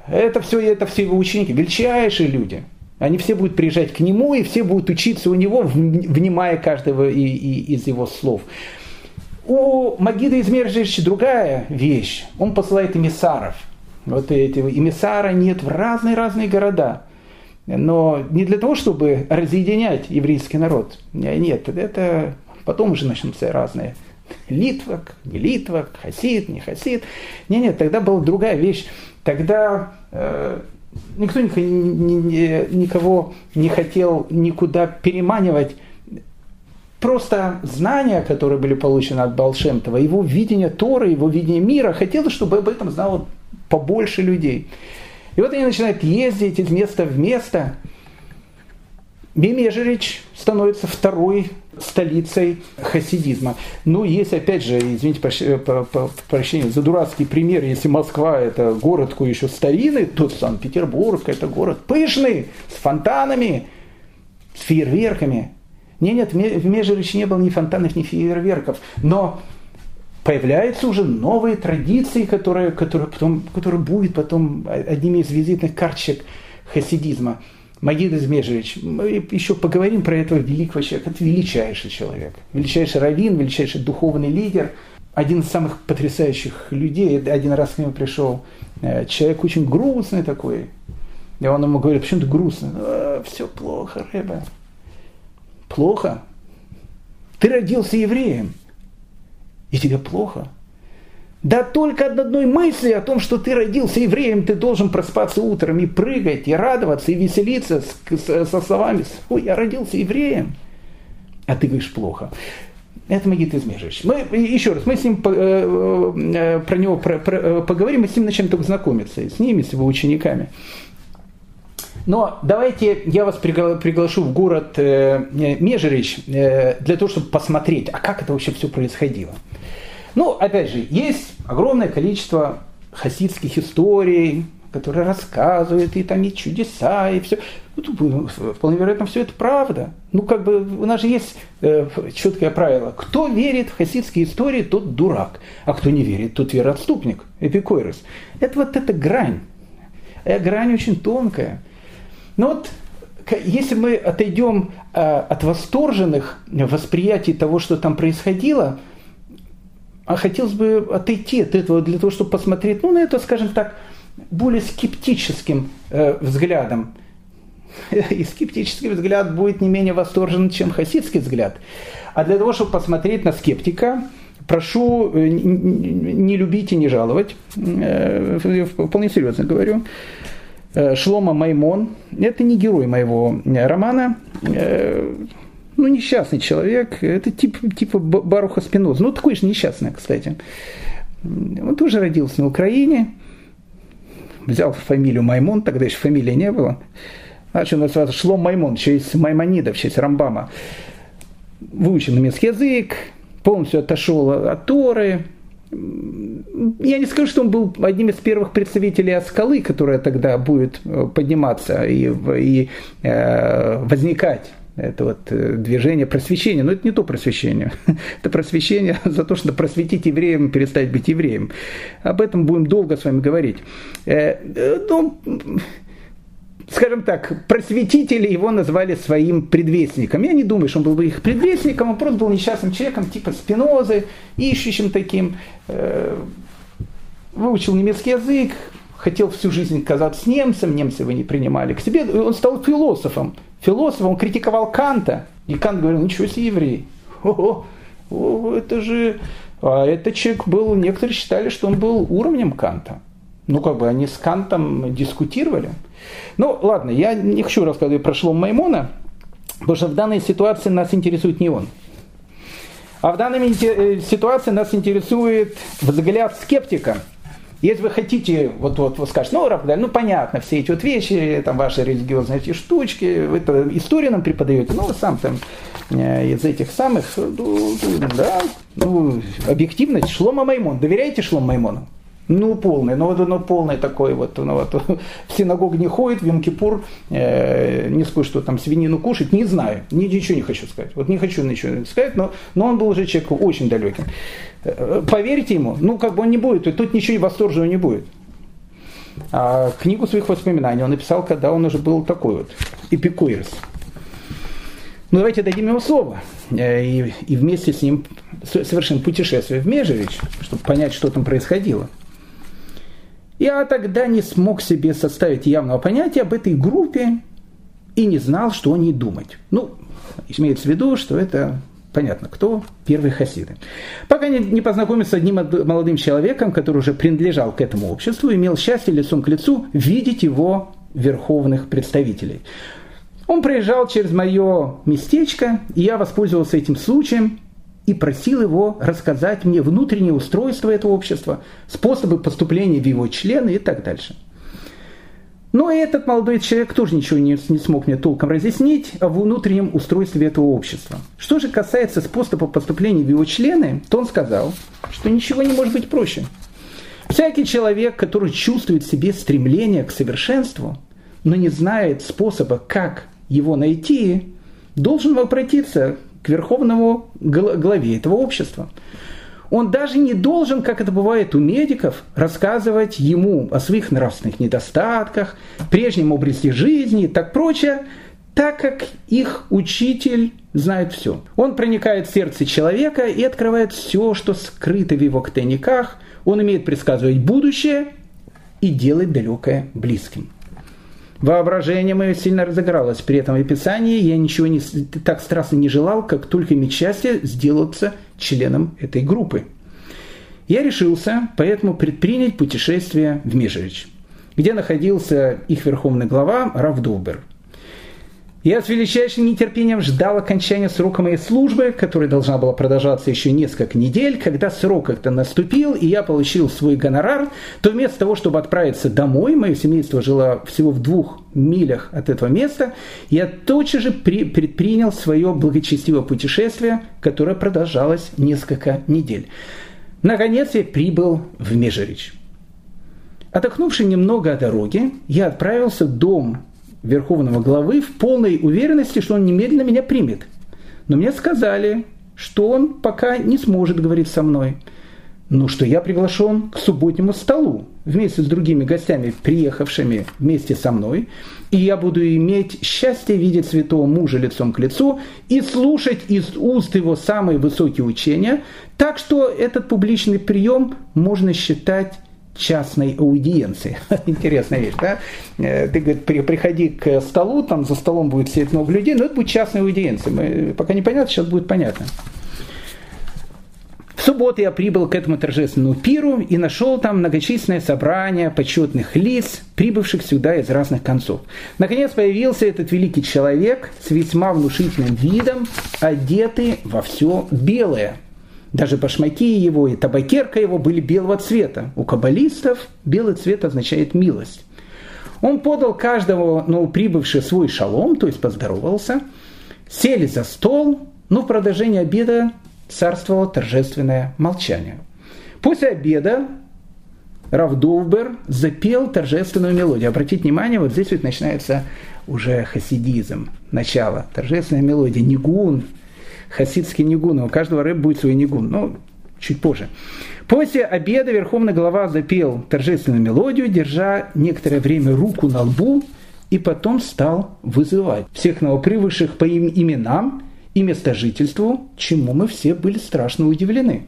Это все его ученики, величайшие люди. Они все будут приезжать к нему, и все будут учиться у него, внимая каждого из его слов. У Магида из Межирича другая вещь. Он посылает эмиссаров. Вот эти эмиссары нет в разные города. Но не для того, чтобы разъединять еврейский народ. Нет, это потом уже начнутся разные. Литвак, не литвак, хасид, не хасид. Нет, тогда была другая вещь. Тогда никто никого не хотел никуда переманивать. Просто знания, которые были получены от Бааль Шем Това, его видение Торы, его видение мира, хотелось, чтобы об этом знало побольше людей. И вот они начинают ездить из места в место. Межирич становится второй столицей хасидизма. Ну, есть, опять же, извините, прощения за дурацкий пример, если Москва – это город кое еще старинный, то Санкт-Петербург – это город пышный, с фонтанами, с фейерверками. Нет, в Межириче не было ни фонтанов, ни фейерверков. Но появляются уже новые традиции, которые будут потом одними из визитных карточек хасидизма. Магид из Межирича. Мы еще поговорим про этого великого человека. Это величайший человек. Величайший раввин, величайший духовный лидер. Один из самых потрясающих людей. Один раз к нему пришел человек очень грустный такой. И он ему говорит, почему ты грустный? Все плохо, Рэбе. Плохо? Ты родился евреем. И тебе плохо? Да только от одной мысли о том, что ты родился евреем, ты должен проспаться утром и прыгать, и радоваться, и веселиться со словами «Ой, я родился евреем», а ты говоришь «плохо». Это Магид из Межирича. Мы с ним про него поговорим, мы с ним начнем только знакомиться, с ними, с его учениками. Но давайте я вас приглашу в город Межирич для того, чтобы посмотреть, а как это вообще все происходило. Ну, опять же, есть огромное количество хасидских историй, которые рассказывают, и там и чудеса, и все. Ну, вполне вероятно, все это правда. Ну, у нас же есть четкое правило. Кто верит в хасидские истории, тот дурак. А кто не верит, тот вероотступник, эпикойрос. Это вот эта грань. Грань очень тонкая. Но вот если мы отойдем от восторженных восприятий того, что там происходило, а хотелось бы отойти от этого для того, чтобы посмотреть, на это, скажем так, более скептическим взглядом. И скептический взгляд будет не менее восторжен, чем хасидский взгляд. А для того, чтобы посмотреть на скептика, прошу не любить и не жаловать. Я вполне серьезно говорю. Шломо Маймон. Это не герой моего романа. Несчастный человек, это типа Баруха Спиноза. Такой же несчастный, кстати. Он тоже родился на Украине, взял фамилию Маймон, тогда еще фамилии не было. Значит, он назывался Шломо Маймон, в честь Маймонида, в честь Рамбама. Выучил немецкий язык, полностью отошел от Торы. Я не скажу, что он был одним из первых представителей скалы, которая тогда будет подниматься и возникать. Это вот движение просвещения. Но это не то просвещение. Это просвещение за то, чтобы просветить евреям и перестать быть евреем. Об этом будем долго с вами говорить. Скажем так, просветители его назвали своим предвестником. Я не думаю, что он был бы их предвестником. Он просто был несчастным человеком типа Спинозы, ищущим таким. Выучил немецкий язык. Хотел всю жизнь казаться немцем, немцы его не принимали к себе. Он стал философом. Он критиковал Канта. И Кант говорил, ничего себе еврей. Это же... А этот человек был... Некоторые считали, что он был уровнем Канта. Они с Кантом дискутировали. Ладно, я не хочу рассказывать про Шломо Маймона, потому что в данной ситуации нас интересует не он. А в данной ситуации нас интересует взгляд скептика. Если вы хотите, вот скажете, ну, Раб, ну, понятно, все эти вот вещи, там, ваши религиозные эти штучки, вы это историю нам преподаете, ну, сам там из этих самых, объективность, Шломо Маймон, доверяете Шлому Маймону? Ну, полный, полный такой вот, в синагогу не ходит, в Йом-Кипур, не скажу, что там свинину кушать, не знаю, ничего не хочу сказать, вот не хочу ничего сказать, но он был уже человек очень далеким. Поверьте ему, он не будет, и тут ничего восторженного не будет. А книгу своих воспоминаний он написал, когда он уже был такой вот, эпикурес. Ну, давайте дадим ему слово, и вместе с ним совершим путешествие в Межирич, чтобы понять, что там происходило. Я тогда не смог себе составить явного понятия об этой группе и не знал, что о ней думать. Имеется в виду, что это понятно, кто первые хасиды. Пока не познакомился с одним молодым человеком, который уже принадлежал к этому обществу, и имел счастье лицом к лицу видеть его верховных представителей. Он проезжал через мое местечко, и я воспользовался этим случаем и просил его рассказать мне внутреннее устройство этого общества, способы поступления в его члены и так дальше. Но и этот молодой человек тоже ничего не смог мне толком разъяснить о внутреннем устройстве этого общества. Что же касается способа поступления в его члены, то он сказал, что ничего не может быть проще. Всякий человек, который чувствует в себе стремление к совершенству, но не знает способа, как его найти, должен обратиться к верховному главе этого общества. Он даже не должен, как это бывает у медиков, рассказывать ему о своих нравственных недостатках, прежнем образе жизни и так прочее, так как их учитель знает все. Он проникает в сердце человека и открывает все, что скрыто в его тайниках. Он умеет предсказывать будущее и делать далекое близким. Воображение мое сильно разыгралось при этом описании, я ничего так страстно не желал, как только иметь счастье сделаться членом этой группы. Я решился, поэтому предпринять путешествие в Межирич, где находился их верховный глава Рав Довбер. Я с величайшим нетерпением ждал окончания срока моей службы, которая должна была продолжаться еще несколько недель. Когда срок это наступил, и я получил свой гонорар, то вместо того, чтобы отправиться домой, мое семейство жило всего в 2 милях от этого места, я тотчас же предпринял свое благочестивое путешествие, которое продолжалось несколько недель. Наконец я прибыл в Межирич. Отдохнувши немного от дороги, я отправился в дом верховного главы в полной уверенности, что он немедленно меня примет. Но мне сказали, что он пока не сможет говорить со мной, но что я приглашен к субботнему столу вместе с другими гостями, приехавшими вместе со мной, и я буду иметь счастье видеть святого мужа лицом к лицу и слушать из уст его самые высокие учения, так что этот публичный прием можно считать частной аудиенции. Интересная вещь, да? Ты, говорит, приходи к столу, там за столом будет сидеть много людей, но это будет частная аудиенция. Пока непонятно, сейчас будет понятно. В субботу я прибыл к этому торжественному пиру и нашел там многочисленное собрание почетных лиц, прибывших сюда из разных концов. Наконец появился этот великий человек с весьма внушительным видом, одетый во все белое. Даже башмаки его и табакерка его были белого цвета. У каббалистов белый цвет означает милость. Он подал каждому новоприбывшему свой шалом, то есть поздоровался. Сели за стол, но в продолжении обеда царствовало торжественное молчание. После обеда Рав Довбер запел торжественную мелодию. Обратите внимание, вот здесь вот начинается уже хасидизм, начало. Торжественная мелодия, нигун. Хасидский нигун, у каждого рэб будет свой нигун, но чуть позже. После обеда верховный глава запел торжественную мелодию, держа некоторое время руку на лбу, и потом стал вызывать всех новоприбывших по именам и местожительству, чему мы все были страшно удивлены.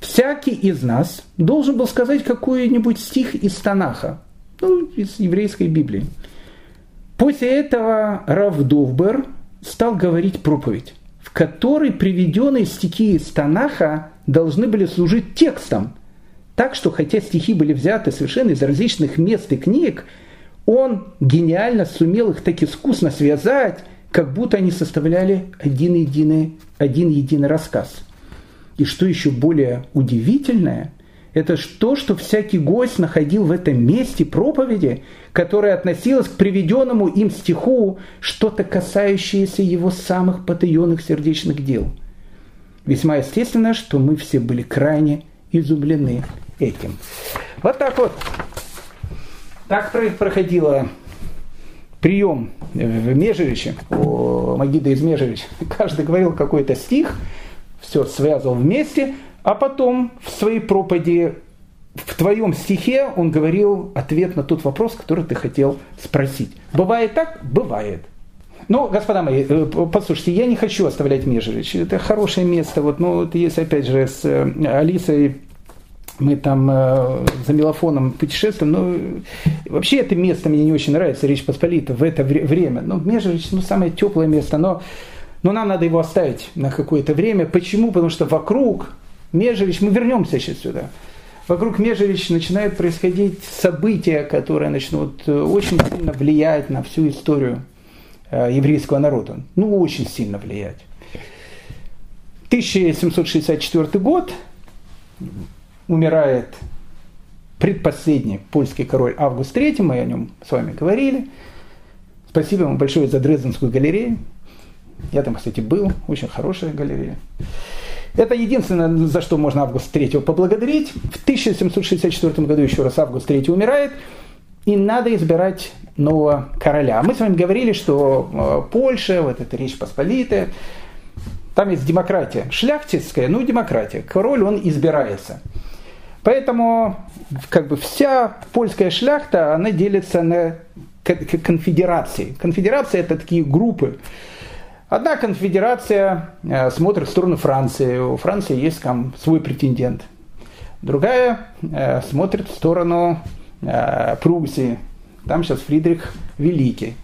Всякий из нас должен был сказать какой-нибудь стих из Танаха, из еврейской Библии. После этого Рав Довбер стал говорить проповедь, в которой приведенные стихи из Танаха должны были служить текстом. Так что, хотя стихи были взяты совершенно из различных мест и книг, он гениально сумел их так искусно связать, как будто они составляли один единый рассказ. И что еще более удивительное, это то, что всякий гость находил в этом месте проповеди, которая относилась к приведенному им стиху, что-то касающееся его самых потаенных сердечных дел. Весьма естественно, что мы все были крайне изумлены этим. Вот так вот. Так проходила прием в Межириче, у Магида из Межирича. Каждый говорил какой-то стих, все связывал вместе, а потом в своей проповеди, в твоем стихе он говорил ответ на тот вопрос, который ты хотел спросить. Бывает так? Бывает. Но, господа мои, послушайте, я не хочу оставлять Межирич. Это хорошее место. Вот, ну, если, опять же, с Алисой мы там за Мелофоном путешествуем, но вообще это место мне не очень нравится, Речь Посполитая, в это время. Но Межирич, ну, самое теплое место, но нам надо его оставить на какое-то время. Почему? Потому что вокруг Межирич, мы вернемся сейчас сюда, вокруг Межирич начинают происходить события, которые начнут очень сильно влиять на всю историю еврейского народа. Ну, очень сильно влиять. 1764 год, умирает предпоследний польский король Август III, мы о нем с вами говорили. Спасибо вам большое за Дрезденскую галерею. Я там, кстати, был, очень хорошая галерея. Это единственное, за что можно Августа III поблагодарить. В 1764 году еще раз Август III умирает, и надо избирать нового короля. Мы с вами говорили, что Польша, вот эта Речь Посполитая, там есть демократия шляхтицкая, ну демократия, король он избирается. Поэтому как бы вся польская шляхта, она делится на конфедерации. Конфедерации это такие группы. Одна конфедерация смотрит в сторону Франции, у Франции есть там свой претендент. Другая смотрит в сторону Пруссии, там сейчас Фридрих Великий.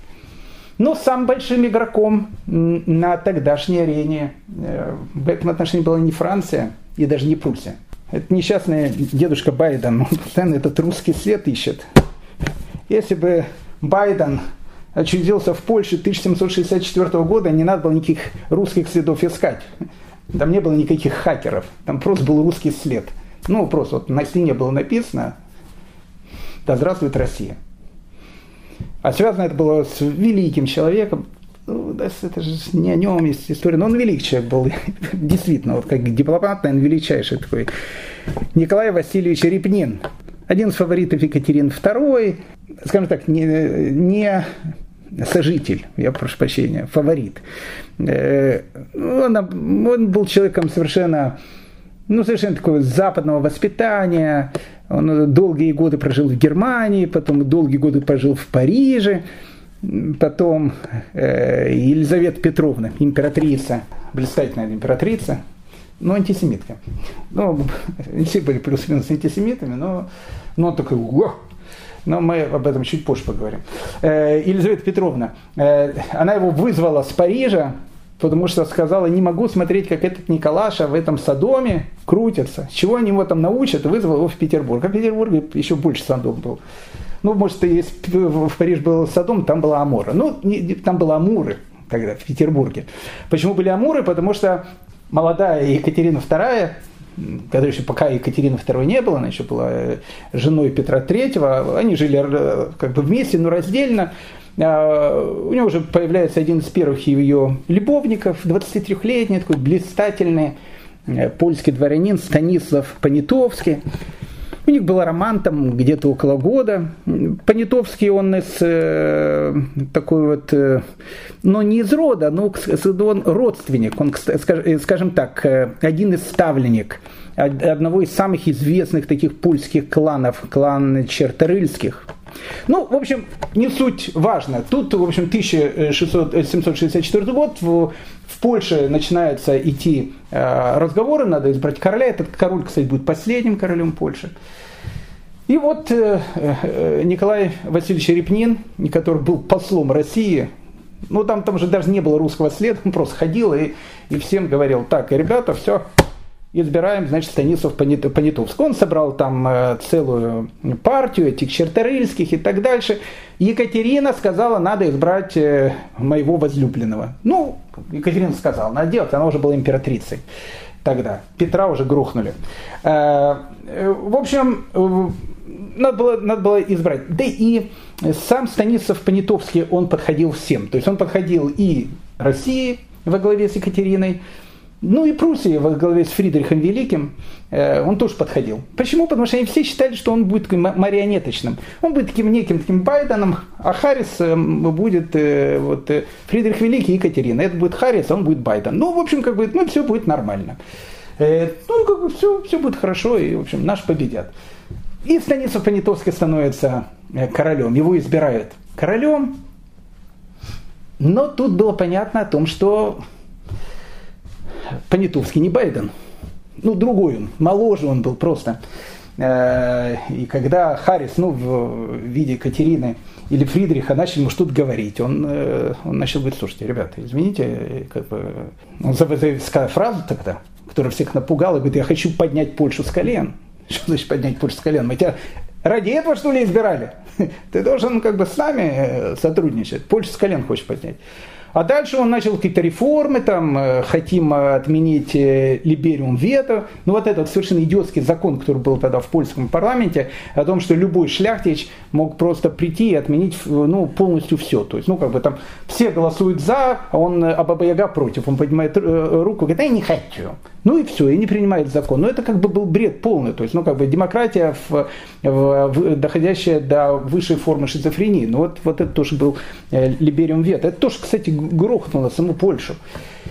Но самым большим игроком на тогдашней арене в этом отношении была не Франция и даже не Пруссия. Это несчастный дедушка Байден, он постоянно этот русский след ищет. Если бы Байден очутился в Польше 1764 года, не надо было никаких русских следов искать. Там не было никаких хакеров, там просто был русский след. Ну, просто вот на стене было написано «Да здравствует Россия». А связано это было с великим человеком. Ну, это же не о нем есть история, но он великий человек был, действительно, вот как дипломат, наверное, величайший такой. Николай Васильевич Репнин, один из фаворитов Екатерины II, скажем так, не сожитель, я прошу прощения, фаворит. Он был человеком совершенно такого западного воспитания. Он долгие годы прожил в Германии, потом долгие годы прожил в Париже, потом Елизавета Петровна, императрица, блистательная императрица, но антисемитка. Ну, все были плюс-минус антисемитами, но такой ух. Но мы об этом чуть позже поговорим. Елизавета Петровна, она его вызвала с Парижа, потому что сказала, не могу смотреть, как этот Николаша в этом Содоме крутится. Чего они его там научат? Вызвал его в Петербург. А в Петербурге еще больше Содом был. Ну, может, если в Париже был Содом, там была Амора. Ну, там были Амуры тогда, в Петербурге. Почему были Амуры? Потому что молодая Екатерина II, когда еще пока Екатерины II не было, она еще была женой Петра III, они жили как бы вместе, но раздельно. У нее уже появляется один из первых ее любовников, 23-летний, такой блистательный польский дворянин Станислав Понятовский. У них был роман там где-то около года. Понятовский он из такой вот, но не из рода, но он родственник, он, скажем так, один из ставленник одного из самых известных таких польских кланов, клан Чарторыйских. Ну, в общем, не суть важно. Тут, в общем, 1764 год, в Польше начинаются идти разговоры, надо избрать короля. Этот король, кстати, будет последним королем Польши. И вот Николай Васильевич Репнин, который был послом России, ну, там же даже не было русского следа, он просто ходил и всем говорил, так, ребята, все, избираем, значит, Станислава Понятовского. Он собрал там целую партию этих чарторыйских и так дальше. Екатерина сказала, надо избрать моего возлюбленного. Ну, Екатерина сказала, надо делать, она уже была императрицей тогда. Петра уже грохнули. В общем, надо было избрать. Да и сам Станислав Понятовский, он подходил всем. То есть он подходил и России во главе с Екатериной, ну и Пруссии во главе с Фридрихом Великим, он тоже подходил. Почему? Потому что они все считали, что он будет таким марионеточным. Он будет таким неким таким Байденом, а Харрис будет Фридрих Великий и Екатерина. Это будет Харрис, а он будет Байден. Ну, в общем, все будет нормально. Все будет хорошо, и, в общем, наши победят. И Станислав Понятовский становится королем. Его избирают королем. Но тут было понятно о том, что Понятовский не Байден. Ну, другой он. Моложе он был просто. И когда Харрис, в виде Екатерины или Фридриха, начал ему что-то говорить, он начал говорить, слушайте, ребята, извините, он сказал фразу тогда, которая всех напугала, говорит, я хочу поднять Польшу с колен. Что значит поднять Польшу с колен? Мы тебя ради этого, что ли, избирали? Ты должен с нами сотрудничать. Польшу с колен хочешь поднять. А дальше он начал какие-то реформы, хотим отменить либериум вето. Ну, этот совершенно идиотский закон, который был тогда в польском парламенте, о том, что любой шляхтич мог просто прийти и отменить полностью все. То есть, все голосуют за, а он абаба-яга против. Он поднимает руку и говорит, я не хочу. Ну и все, и не принимает закон. Но это был бред полный. То есть, демократия, доходящая до высшей формы шизофрении. Ну, это тоже был либериум вето. Это тоже, кстати, грохнуло саму Польшу.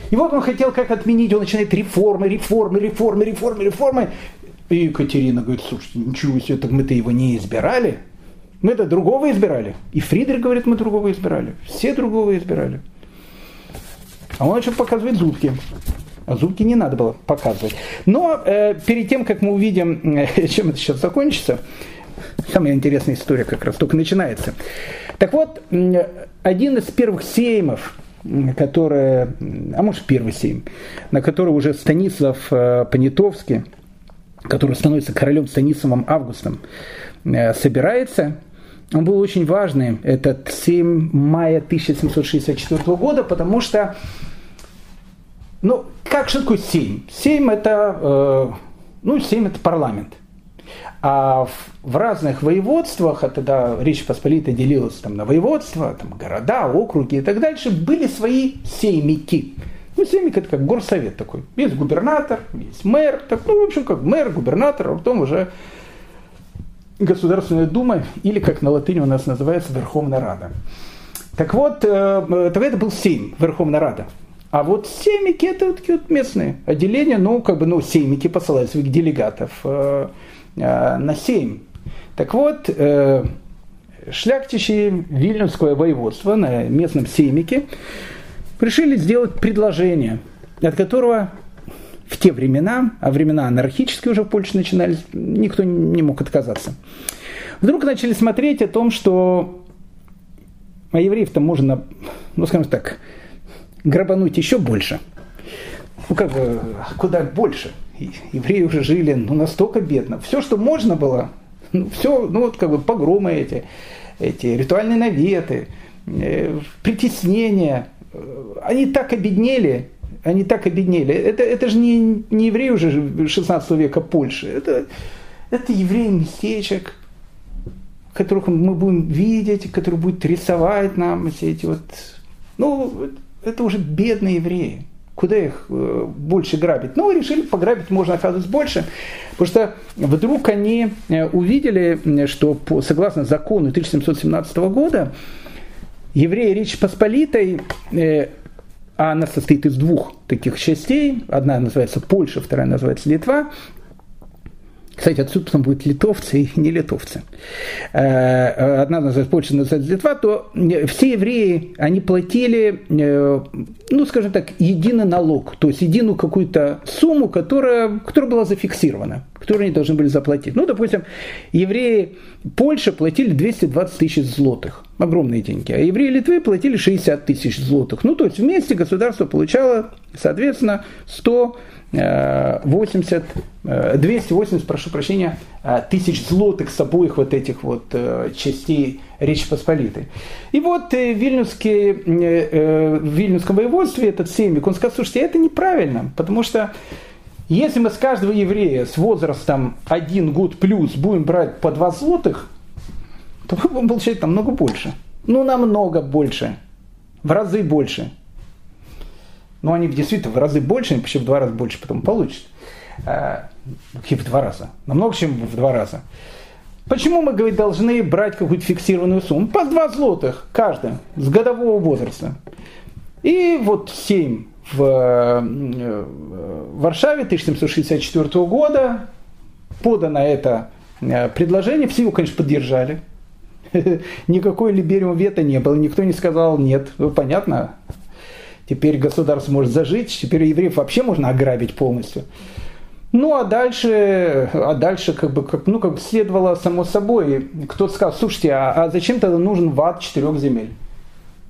И он хотел отменить, он начинает реформы. И Екатерина говорит, слушайте, ничего себе, так мы-то его не избирали. Мы-то другого избирали. И Фридрих говорит, мы другого избирали. Все другого избирали. А он начал показывать зубки. А зубки не надо было показывать. Но перед тем, как мы увидим, чем это сейчас закончится, самая интересная история как раз только начинается. Так вот, один из первых сеймов, первый сейм, на который уже Станислав Понятовский, который становится королем Станиславом Августом, собирается. Он был очень важный, этот 7 мая 1764 года, потому что что такое сейм? Сейм это, сейм это парламент. А в разных воеводствах, а тогда Речь Посполитая делилась на воеводства, города, округи и так дальше, были свои сеймики. Сеймик это как горсовет такой. Есть губернатор, есть мэр, мэр, губернатор, а потом уже Государственная дума, или как на латыни у нас называется Верховная Рада. Так вот, тогда это был сейм, Верховная Рада. А сеймики это местные отделения, сеймики посылают своих делегатов на сейм. Так вот, шляхтичи Вильнюсского воеводства на местном сеймике решили сделать предложение, от которого в те времена, а времена анархические уже в Польше начинались, никто не мог отказаться. Вдруг начали смотреть о том, что евреев-то можно, грабануть еще больше. Куда больше. Евреи уже жили, настолько бедно. Все, что можно было, погромы эти ритуальные наветы, притеснения, они так обеднели. Это же не евреи уже 16 века Польши. Это евреи местечек, которых мы будем видеть, которые будут рисовать нам все эти это уже бедные евреи. Куда их больше грабить? Ну, решили, пограбить можно, оказывается, больше. Потому что вдруг они увидели, что согласно закону 1717 года, евреи Речи Посполитой, а она состоит из двух таких частей, одна называется Польша, вторая называется Литва. Кстати, отсюда потом будут литовцы и не литовцы. Одна называется Польша, называется Литва, то все евреи, они платили, единый налог, то есть единую какую-то сумму, которая была зафиксирована. которые они должны были заплатить. Ну, допустим, евреи Польши платили 220 тысяч злотых, огромные деньги, а евреи Литвы платили 60 тысяч злотых. Ну, то есть вместе государство получало, соответственно, 280 тысяч злотых с обоих вот этих вот частей Речи Посполитой. И вот в Вильнюсском воеводстве этот Сеймик, он сказал: слушайте, это неправильно, потому что если мы с каждого еврея с возрастом 1 год плюс будем брать по 2 злотых, то мы будем получать намного больше. Ну, намного больше. В разы больше. Ну, они действительно в разы больше, они почти в 2 раза больше потом получат. В 2 раза. Намного, чем в 2 раза. Почему мы, говорит, должны брать какую-то фиксированную сумму? По 2 злотых каждый с годового возраста. И вот 7 в Варшаве 1764 года подано это предложение. Все его, конечно, поддержали. Никакой либериум вето не было. Никто не сказал нет. Ну, понятно. Теперь государство может зажить. Теперь евреев вообще можно ограбить полностью. Ну, а дальше как бы следовало само собой. Кто-то сказал: слушайте, а зачем тогда нужен ваат 4 земель?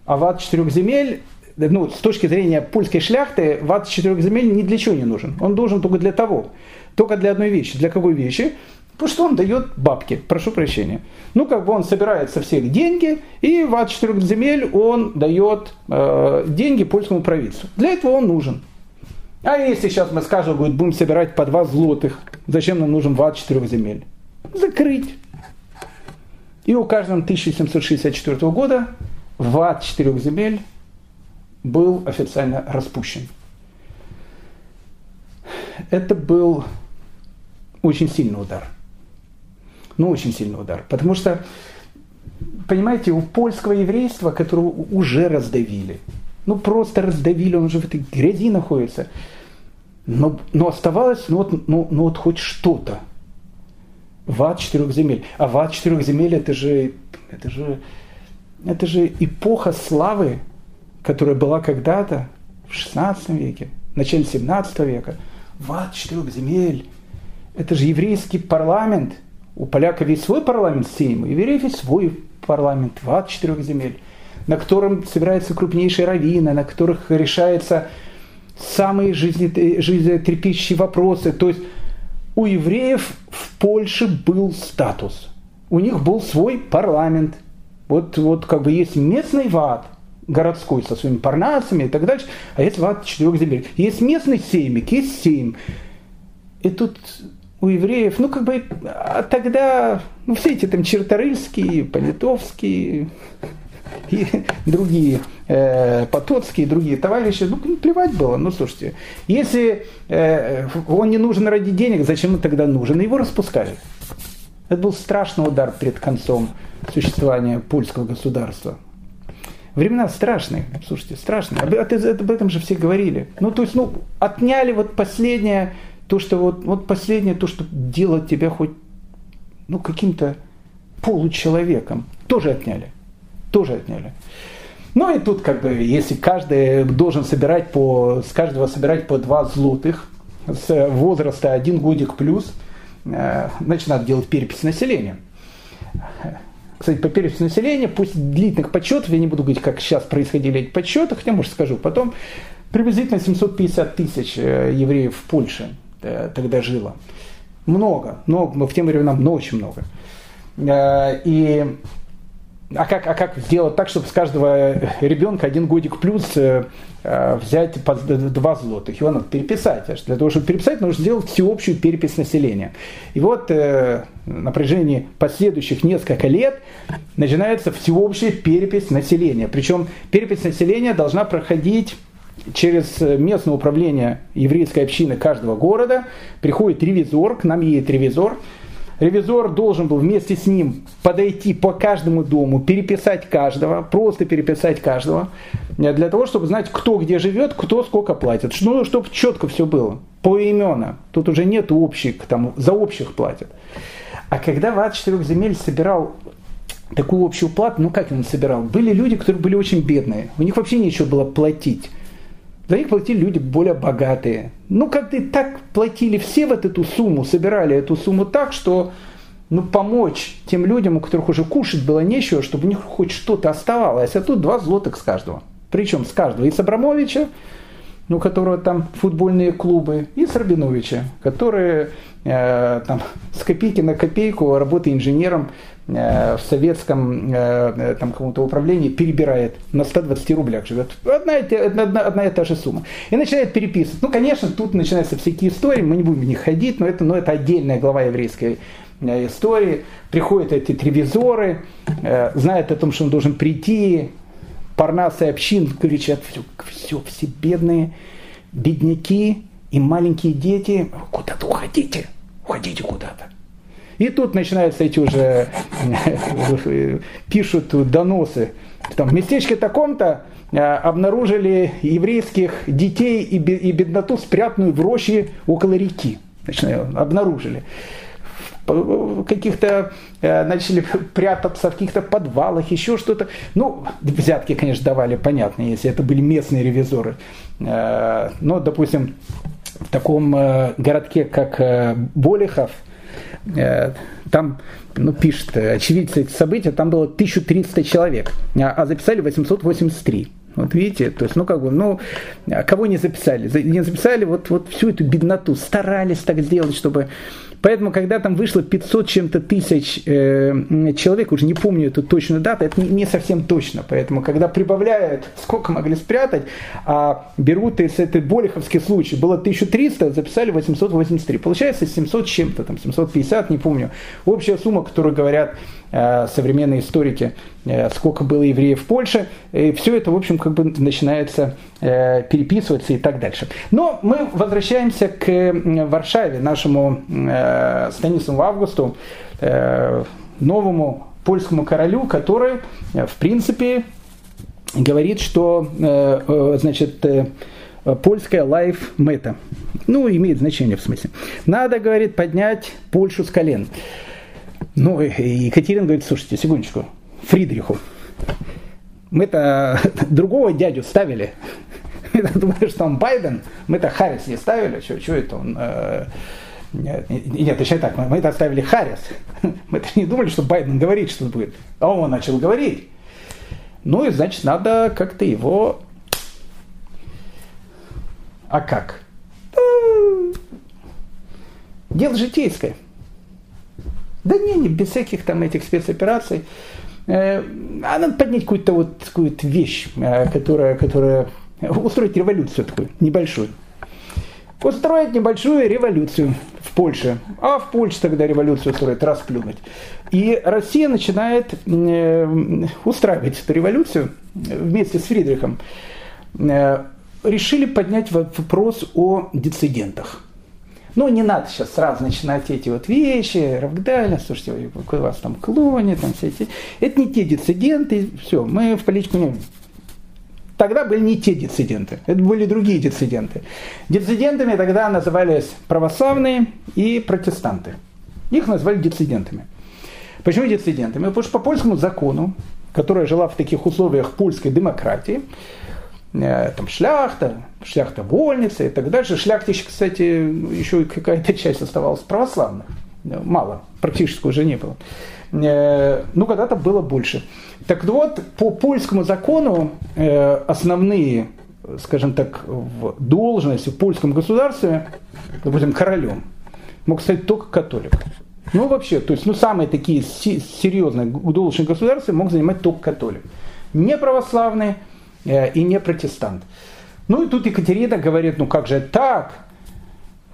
А ваат 4 земель... Ну, с точки зрения польской шляхты, ваат 4 земель ни для чего не нужен. Он нужен только для того. Только для одной вещи. Для какой вещи? Потому что он дает бабки. Прошу прощения. Ну, как бы он собирает со всех деньги, и ваат 4 земель он дает деньги польскому правительству. Для этого он нужен. А если сейчас мы скажем, будем собирать по 2 злотых, зачем нам нужен ваат 4 земель? Закрыть. И у каждого 1764 года ваат 4 земель был официально распущен. Это был очень сильный удар. Ну, очень сильный удар. Потому что, понимаете, у польского еврейства, которого уже раздавили, ну, просто раздавили, он уже в этой грязи находится, но оставалось, ну вот хоть что-то. Ваат 4 земель. А ваат 4 земель это же эпоха славы, которая была когда-то в 16 веке, в начале 17 века. Ваат 4 земель. Это же еврейский парламент. У поляков есть свой парламент Сейм, у евреев есть свой парламент. Ваат 4 земель, на котором собираются крупнейшие раввины, на которых решаются самые жизнетрепещущие вопросы. То есть у евреев в Польше был статус. У них был свой парламент. Вот как бы есть местный ваат, городской, со своими парнасами и так дальше. А есть ваат 4 земель. Есть местный сеймик, есть сейм. И тут у евреев, ну как бы, а тогда, ну все эти там Чарторыйские, Понятовские и другие, Потоцкие, другие товарищи, ну плевать было. Ну слушайте, если он не нужен ради денег, зачем он тогда нужен? Его распускали. Это был страшный удар перед концом существования польского государства. Времена страшные, слушайте, страшные. Об этом же все говорили. Ну, то есть, ну, отняли вот последнее, то, что вот последнее, то, что делает тебя хоть, ну, каким-то получеловеком. Тоже отняли. Ну, и тут, как бы, если каждый должен с каждого собирать по 2 злотых, с возраста 1 годик плюс, значит, надо делать перепись населения. Кстати, по переписи населения, пусть длительных подсчетов, я не буду говорить, как сейчас происходили эти подсчеты, хотя, может, скажу потом, приблизительно 750 тысяч евреев в Польше тогда жило. Много, в те времена очень много. А как сделать так, чтобы с каждого ребенка 1 годик плюс взять по 2 злотых? Его надо переписать. Для того, чтобы переписать, нужно сделать всеобщую перепись населения. И вот на протяжении последующих нескольких лет начинается всеобщая перепись населения. Причем перепись населения должна проходить через местное управление еврейской общины каждого города. Приходит ревизор, к нам едет ревизор. Ревизор должен был вместе с ним подойти по каждому дому, переписать каждого, для того, чтобы знать, кто где живет, кто сколько платит. Ну, чтобы четко все было, поименно. Тут уже нет общих, там, за общих платят. А когда ваат 4 земель собирал такую общую плату, ну как он собирал? Были люди, которые были очень бедные, у них вообще нечего было платить. За них платили люди более богатые. Ну, как-то и так платили все вот эту сумму, собирали эту сумму так, что ну, помочь тем людям, у которых уже кушать было нечего, чтобы у них хоть что-то оставалось. А тут 2 злотых с каждого. Причем с каждого. И с Абрамовича, у которого там футбольные клубы, и с Рабиновича, который там, с копейки на копейку, работая инженером в советском там, каком-то управлении, перебирает на 120 рублях. Живет. Одна и та же сумма. И начинает переписывать. Ну, конечно, тут начинаются всякие истории, мы не будем в них ходить, но это отдельная глава еврейской истории. Приходят эти тревизоры, знают о том, что он должен прийти, парнасы общин кричат, все, все бедные, бедняки и маленькие дети, куда-то уходите, уходите куда-то. И тут начинаются эти уже, пишут доносы. Там, в местечке таком-то обнаружили еврейских детей и бедноту, спрятанную в роще около реки. Значит, обнаружили. Каких-то начали прятаться в каких-то подвалах, еще что-то. Ну, взятки, конечно, давали, понятно, если это были местные ревизоры. Но, допустим, в таком городке, как Болехов, там, ну, пишет очевидцы эти события, там было 1300 человек, а записали 883. Вот видите, то есть, кого не записали? Не записали вот всю эту бедноту, старались так сделать, чтобы... Поэтому, когда там вышло 500 чем-то тысяч человек, уже не помню эту точную дату, это не совсем точно. Поэтому, когда прибавляют, сколько могли спрятать, а берут из этой Болеховский случай, было 1300, записали 883. Получается 700 чем-то, там 750, не помню. Общая сумма, которую говорят современные историки, сколько было евреев в Польше. И все это, в общем, начинается переписываться и так дальше. Но мы возвращаемся к Варшаве, нашему Станиславу Августу, новому польскому королю, который, в принципе, говорит, что, значит, польская life meta, имеет значение в смысле. Надо, говорит, поднять Польшу с колен. Ну, Екатерина говорит, слушайте, секундочку, Фридриху. Мы-то другого дядю ставили. Мы-то думали, что он Байден. Мы-то Харрис не ставили. Что это он? Нет, точнее так, мы-то ставили Харрис. Мы-то не думали, что Байден говорит, что будет. А он начал говорить. Ну и, значит, надо как-то его... А как? Дело житейское. Да не, без всяких там этих спецопераций. А надо поднять какую-то вот такую вещь, которая устроить революцию такую, небольшую. Устроить небольшую революцию в Польше. А в Польше тогда революцию устроит, расплюнуть. И Россия начинает устраивать эту революцию вместе с Фридрихом. Решили поднять вопрос о диссидентах. Ну, не надо сейчас сразу начинать эти вот вещи, Равгдаля, слушайте, какой вас там клонит, там все эти... Это не те диссиденты, все, мы в политику не... Тогда были не те диссиденты, это были другие диссиденты. Диссидентами тогда назывались православные и протестанты. Их назвали диссидентами. Почему диссидентами? Потому что по польскому закону, которая жила в таких условиях польской демократии, там шляхта вольница и так дальше. Шляхтич, кстати, еще и какая-то часть оставалась православных. Мало, практически уже не было. Ну, когда-то было больше. Так вот, по польскому закону основные, скажем так, должности в польском государстве, допустим, королем, мог стать только католик. Ну, вообще, то есть, самые такие серьезные должности государства мог занимать только католик. Не православные и не протестант. Ну и тут Екатерина говорит, ну как же так?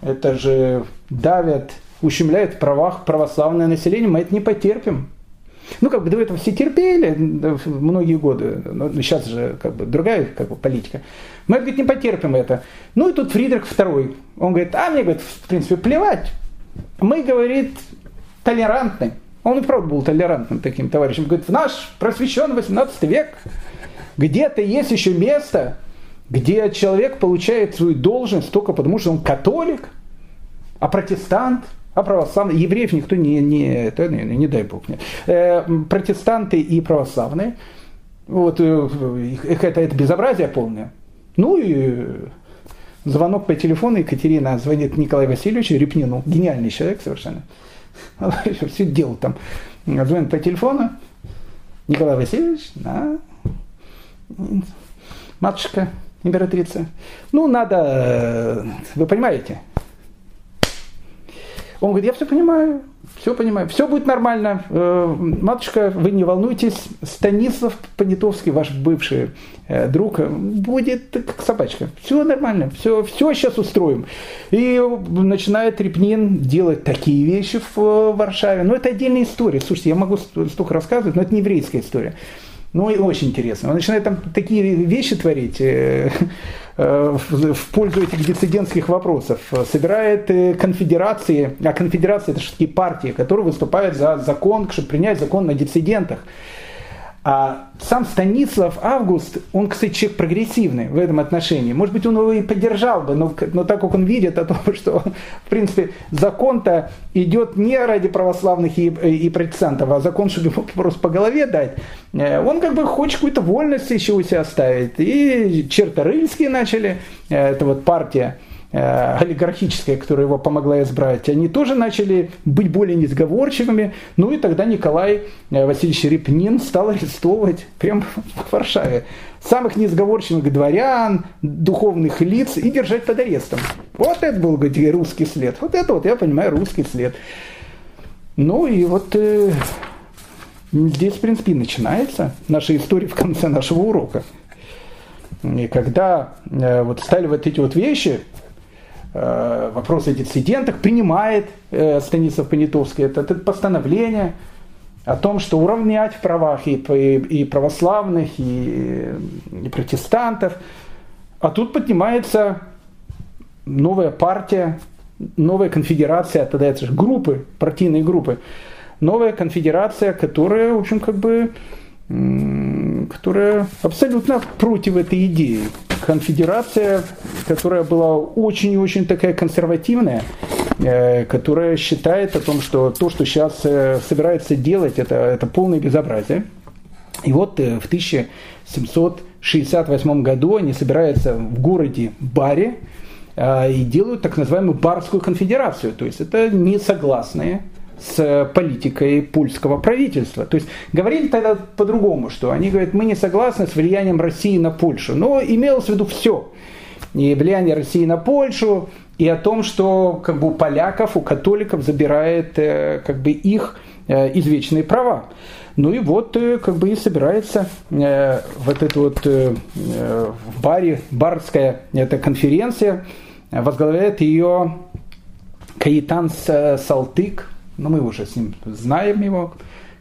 Это же давят, ущемляет в правах православное население, мы это не потерпим. Ну как бы до этого все терпели многие годы, но сейчас же как бы другая политика. Мы, говорит, не потерпим это. Ну и тут Фридрих II, он говорит, мне, говорит, в принципе, плевать. Мы, говорит, толерантны. Он и правда был толерантным таким товарищем. Говорит, в наш просвещенный 18 век где-то есть еще место, где человек получает свою должность только потому, что он католик, а протестант, а православный. Евреев никто не дай бог. Нет. Протестанты и православные. Вот, это безобразие полное. Ну и звонок по телефону, Екатерина звонит Николаю Васильевичу Репнину, гениальный человек совершенно. Все дело там. Звонит по телефону. Николай Васильевич, да. Матушка, императрица. Ну, надо, вы понимаете? Он говорит, я все понимаю, все будет нормально. Матушка, вы не волнуйтесь, Станислав Понятовский, ваш бывший друг, будет как собачка. Все нормально, все сейчас устроим. И начинает Репнин делать такие вещи в Варшаве. Но это отдельная история. Слушайте, я могу столько рассказывать, но это не еврейская история. Ну, и очень интересно. Он начинает там такие вещи творить в пользу этих диссидентских вопросов. Собирает конфедерации, а конфедерации это же такие партии, которые выступают за закон, чтобы принять закон на диссидентах. А сам Станислав Август, он, кстати, человек прогрессивный в этом отношении. Может быть, он его и поддержал бы, но так как он видит о том, что, в принципе, закон-то идет не ради православных и протестантов, а закон, чтобы ему просто по голове дать, он как бы хочет какую-то вольность еще у себя оставить. И Чарторыйские начали, это вот партия олигархическая, которая его помогла избрать, они тоже начали быть более несговорчивыми. Ну и тогда Николай Васильевич Репнин стал арестовывать прямо в Варшаве самых несговорчивых дворян, духовных лиц и держать под арестом. Вот это был, говорит, русский след. Вот это вот, я понимаю, русский след. Ну и вот здесь, в принципе, и начинается наша история в конце нашего урока. И когда вот стали вот эти вот вещи, вопрос о диссидентах принимает Станислав Понятовский это постановление о том, что уравнять в правах и православных, и протестантов. А тут поднимается новая партия, новая конфедерация, тогда это же группы, партийные группы, новая конфедерация, которая, в общем, как бы, которая абсолютно против этой идеи. Конфедерация, которая была очень-очень такая консервативная, которая считает о том, что то, что сейчас собирается делать, это полное безобразие. И вот в 1768 году они собираются в городе Баре и делают так называемую Барскую конфедерацию. То есть это несогласные с политикой польского правительства. То есть говорили тогда по-другому, что они говорят, мы не согласны с влиянием России на Польшу. Но имелось в виду все. И влияние России на Польшу, и о том, что как бы у поляков, у католиков забирает как бы их извечные права. Ну и вот как бы и собирается вот эта вот в Баре, Барская эта конференция, возглавляет ее Каэтан Солтык. Но мы уже с ним знаем его.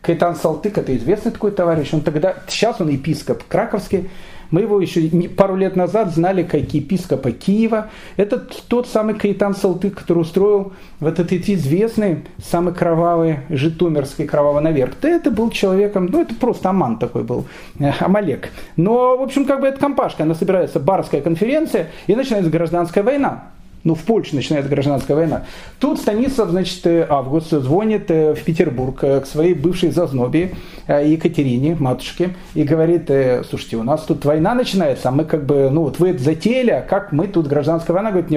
Каэтан Солтык, это известный такой товарищ. Он тогда, сейчас он епископ краковский. Мы его еще пару лет назад знали как епископа Киева. Это тот самый Каэтан Солтык, который устроил вот этот известный, самый кровавый, житомирский кровавый наверх. Да это был человеком, ну это просто Аман такой был, Амалек. Но, в общем, как бы это компашка. Она собирается, Барская конференция, и начинается гражданская война. Ну, в Польше начинается гражданская война. Тут Станислав, значит, Август звонит в Петербург к своей бывшей зазнобе Екатерине, матушке, и говорит, слушайте, у нас тут война начинается, а мы как бы, ну, вот вы это затеяли, а как мы тут гражданская война? Говорит,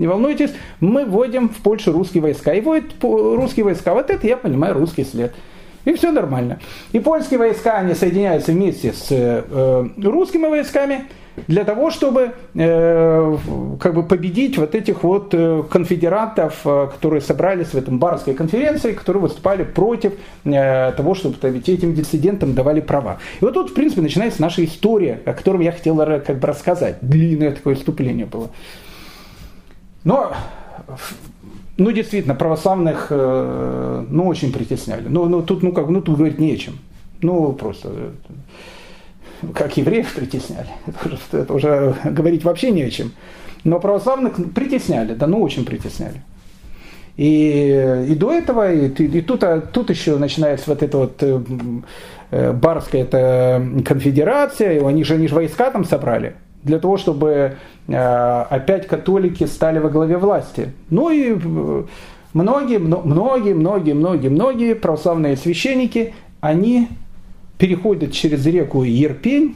не волнуйтесь, мы вводим в Польшу русские войска. И вводят русские войска. Вот это, я понимаю, русский след. И все нормально. И польские войска, они соединяются вместе с русскими войсками, для того, чтобы как бы победить вот этих вот конфедератов, которые собрались в этом Барской конференции, которые выступали против того, чтобы этим диссидентам давали права. И вот тут, в принципе, начинается наша история, о которой я хотел как бы рассказать. Длинное такое вступление было. Но, ну, действительно, православных, ну, очень притесняли. Но тут, ну, как бы, ну, тут говорить нечем. Ну, просто... Как евреев притесняли, это уже говорить вообще не о чем. Но православных притесняли, да, ну очень притесняли. И до этого, и тут еще начинается вот эта вот Барская это конфедерация, они же войска там собрали, для того, чтобы опять католики стали во главе власти. Ну и многие православные священники, они... переходят через реку Ирпень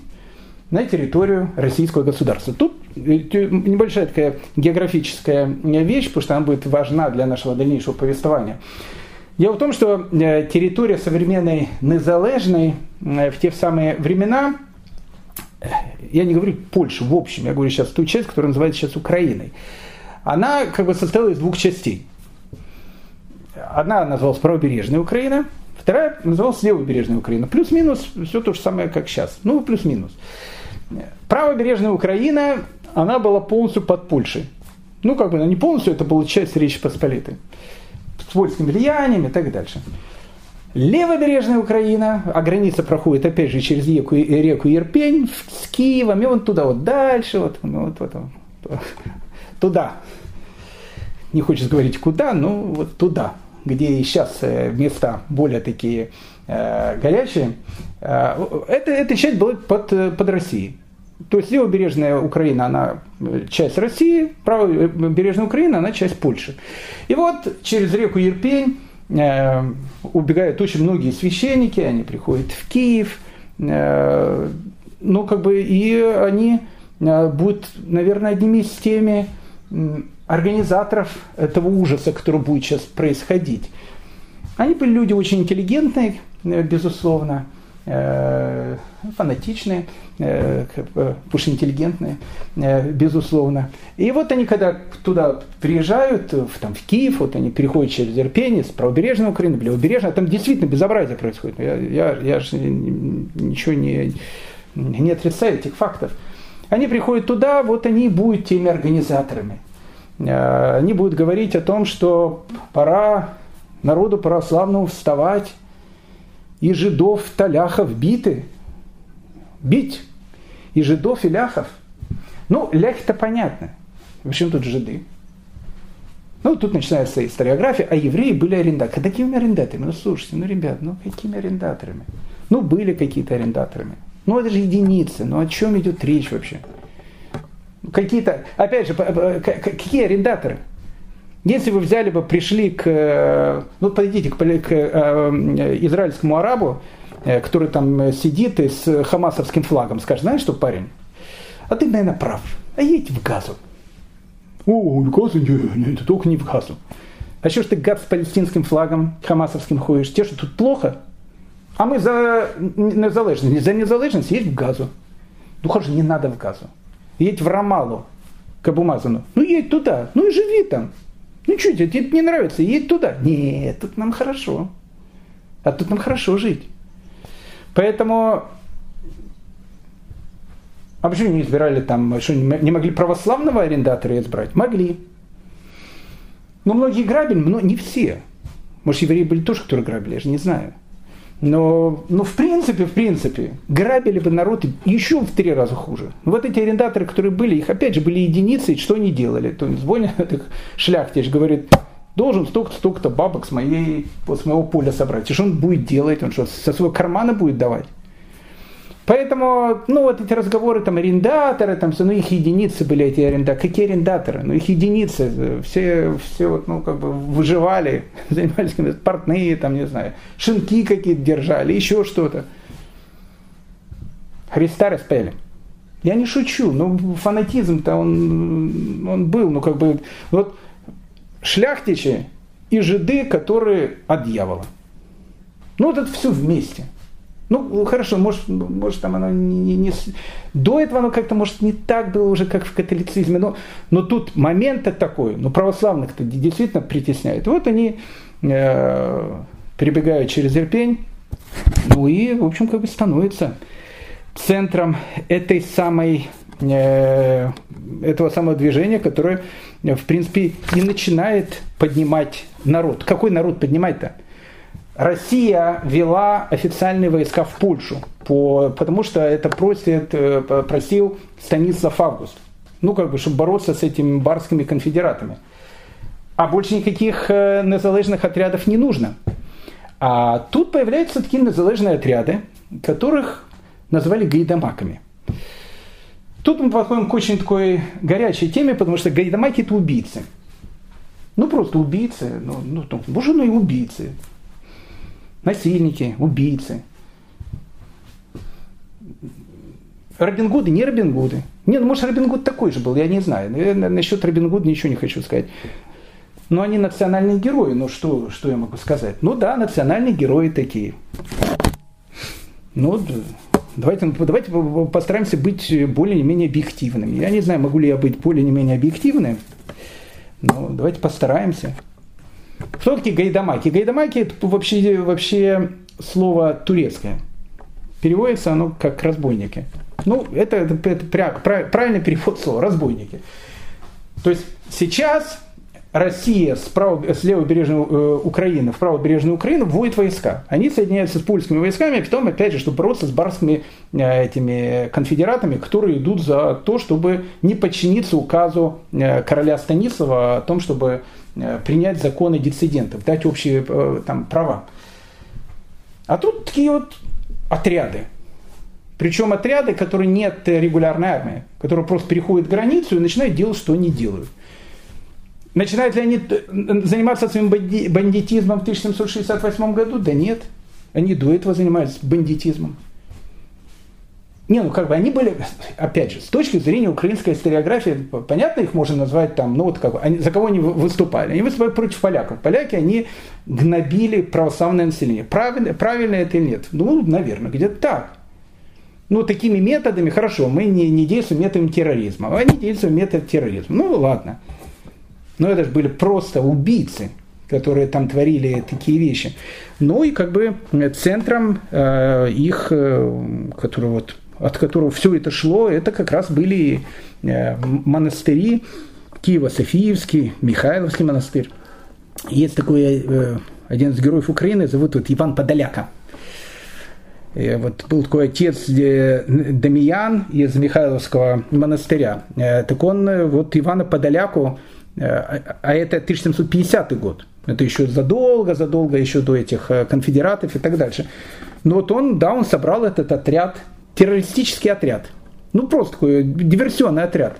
на территорию российского государства. Тут небольшая такая географическая вещь, потому что она будет важна для нашего дальнейшего повествования. Дело в том, что территория современной незалежной в те самые времена, я не говорю Польшу в общем, я говорю сейчас ту часть, которая называется сейчас Украиной, она как бы состояла из двух частей. Одна называлась правобережная Украина, вторая называлась левобережная Украина. Плюс-минус все то же самое, как сейчас. Ну, плюс-минус. Правобережная Украина, она была полностью под Польшей. Ну, как бы она не полностью, это была часть Речи Посполитой. С польским влиянием и так дальше. Левобережная Украина, а граница проходит, опять же, через реку Ирпень, с Киевом, и вон туда вот дальше, вот туда. Не хочется говорить куда, но вот туда, где сейчас места более такие горячие. Эта часть была под Россией. То есть левобережная Украина, она часть России, правобережная Украина, она часть Польши. И вот через реку Ирпень убегают очень многие священники, они приходят в Киев, и они будут, наверное, одними из теми организаторов этого ужаса, который будет сейчас происходить. Они были люди очень интеллигентные, безусловно, фанатичные, уж интеллигентные, безусловно. И вот они, когда туда приезжают, в Киев, вот они переходят через Ирпень, с правобережной Украины, в левобережную, а там действительно безобразие происходит. Я же ничего не отрицаю этих фактов. Они приходят туда, вот они будут теми организаторами. Они будут говорить о том, что пора народу православному вставать, и жидов таляхов бить, и жидов и ляхов. Ну, ляхи-то понятно. В общем, тут жиды. Ну, тут начинается историография, а евреи были арендаторами. Какими арендаторами? Ну, слушайте, ребят, какими арендаторами? Ну, были какие-то арендаторами. Ну, это же единицы. Ну, о чем идет речь вообще? Какие-то, опять же, какие арендаторы? Если вы взяли бы, пришли подойдите к израильскому арабу, который там сидит и с хамасовским флагом, скажет, знаешь что, парень, а ты, наверное, прав, а едь в Газу. О, в Газу? Нет, только не в Газу. А что ж ты, гад, с палестинским флагом, хамасовским ходишь? Те, что тут плохо? А мы за незалежность. За незалежность едь в Газу. Ну, хорошо, не надо в Газу. Едь в Рамалу, к Абумазану. Ну, едь туда, ну и живи там. Ну что тебе не нравится, едь туда. Нет, тут нам хорошо. А тут нам хорошо жить. Поэтому... А почему не избирали там, что не могли православного арендатора избрать? Могли. Но многие грабили, но не все. Может, евреи были тоже, которые грабили, я же не знаю. Но в принципе, грабили бы народ еще в 3 раза хуже. Вот эти арендаторы, которые были, их опять же были единицы, и что они делали? То есть звонят их шляхтич, говорит, должен столько-то бабок с моего поля собрать. И что он будет делать? Он что, со своего кармана будет давать? Поэтому, вот эти разговоры, там, арендаторы, там, все, их единицы были, эти арендаторы. Какие арендаторы? Их единицы. Все выживали, занимались какими-то портные, там, не знаю, шинки какие-то держали, еще что-то. Христа распяли. Я не шучу, фанатизм-то он был, шляхтичи и жиды, которые от дьявола. Это все вместе. Хорошо, может там оно не... До этого оно как-то, может, не так было уже, как в католицизме. Но тут момент-то такой. Православных-то действительно притесняет. Вот они перебегают через Ирпень. В общем, становятся центром этого самого движения, которое, в принципе, и начинает поднимать народ. Какой народ поднимать-то? Россия вела официальные войска в Польшу, потому что это просил Станислав Август, чтобы бороться с этими барскими конфедератами. А больше никаких незалежных отрядов не нужно. А тут появляются такие незалежные отряды, которых назвали гайдамаками. Тут мы подходим к очень такой горячей теме, потому что гайдамаки – это убийцы. Просто убийцы, и убийцы. Насильники, убийцы. Робин Гуды, не Робин Гуды. Нет, может, Робин Гуд такой же был, я не знаю. Насчет Робин Гуда ничего не хочу сказать. Но они национальные герои, ну что я могу сказать? Ну да, национальные герои такие. Ну, давайте постараемся быть более-менее объективными. Я не знаю, могу ли я быть более-менее объективным, но давайте постараемся. Что такие гайдамаки? Гайдамаки – это вообще слово турецкое. Переводится оно как «разбойники». Ну, это правильный перевод слова «разбойники». То есть сейчас Россия с левобережной Украины в правобережную Украину вводит войска. Они соединяются с польскими войсками, а потом, опять же, чтобы бороться с барскими этими конфедератами, которые идут за то, чтобы не подчиниться указу короля Станислава о том, чтобы принять законы диссидентов, дать общие там права. А тут такие вот отряды. Причем отряды, которые нет регулярной армии, которые просто переходят границу и начинают делать, что они делают. Начинают ли они заниматься своим бандитизмом в 1768 году? Да нет. Они до этого занимались бандитизмом. Не, ну как бы они были, опять же, с точки зрения украинской историографии, понятно, их можно назвать там, ну вот как, они, за кого они выступали? Они выступали против поляков. Поляки, они гнобили православное население. Правильно это или нет? Ну, наверное, где-то так. Ну, такими методами, хорошо, мы не действуем методом терроризма, они действуют методом терроризма. Ну, ладно. Но это же были просто убийцы, которые там творили такие вещи. Ну, и как бы центром их, который вот от которого все это шло, это как раз были монастыри Киево-Софиевский, Михайловский монастырь. Есть такой один из героев Украины, зовут вот Иван Подоляка. Вот был такой отец Дамиян из Михайловского монастыря. Так он вот Ивана Подоляку, а это 1750 год. Это еще задолго еще до этих конфедератов и так дальше. Но вот он, да, он собрал этот отряд, террористический отряд. Ну, просто такой диверсионный отряд.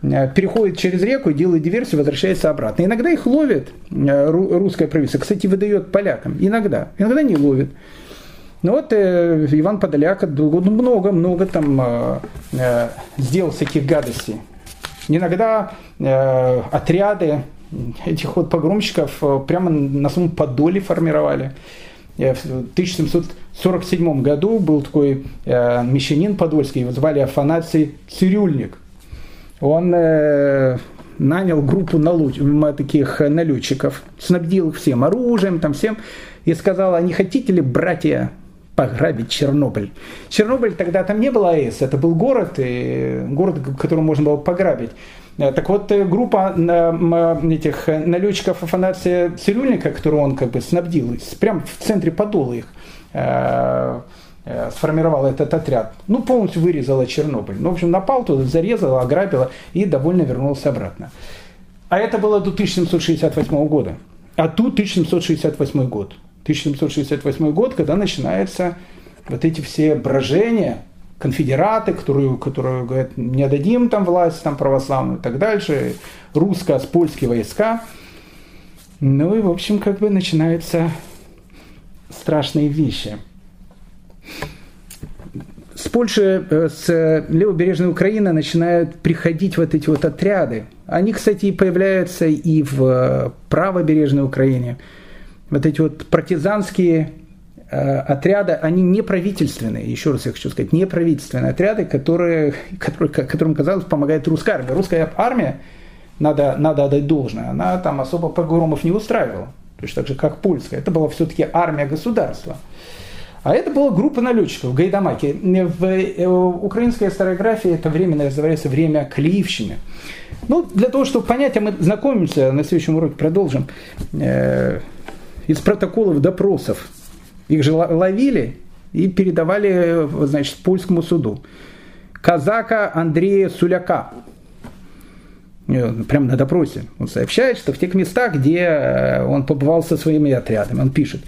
Переходит через реку, делает диверсию, возвращается обратно. Иногда их ловит русское правительство. Кстати, выдает полякам. Иногда не ловит. Ну вот Иван Подоляк много там сделал всяких гадостей. Иногда отряды этих вот погромщиков прямо на самом Подоле формировали. В 1747 году был такой мещанин подольский, его звали Афанасий Цирюльник. Он нанял группу таких налетчиков, снабдил их всем оружием, там всем, и сказал: «А не хотите ли, братья, пограбить Чернобыль?» Чернобыль тогда там не было АЭС, это был город, который можно было пограбить. Так вот, группа этих налетчиков Афанасия Цирюльника, которую он как бы снабдил, прямо в центре Подола их сформировал этот отряд. Ну, полностью вырезала Чернобыль. Ну, в общем, напал туда, зарезала, ограбила и довольно вернулся обратно. А это было до 1768 года. А тут 1768 год. 1768 год, когда начинаются вот эти все брожения, конфедераты, которые говорят: не отдадим там власть там православную и так дальше, русско-польские войска. Ну и, в общем, как бы начинаются страшные вещи. С Польши, с левобережной Украины начинают приходить вот эти вот отряды. Они, кстати, и появляются и в правобережной Украине. Вот эти вот партизанские отряды, они неправительственные, еще раз я хочу сказать, неправительственные отряды, которым, казалось, помогает русская армия. Русская армия, надо отдать должное, она там особо погромов не устраивала, точно так же, как польская. Это была все-таки армия государства. А это была группа налетчиков, гайдамаки. В украинской историографии это время называется время клеевщины. Ну, для того, чтобы понять, а мы знакомимся, на следующем уроке продолжим, из протоколов допросов. Их же ловили и передавали, значит, польскому суду. Казака Андрея Суляка. Прямо на допросе. Он сообщает, что в тех местах, где он побывал со своими отрядами, он пишет: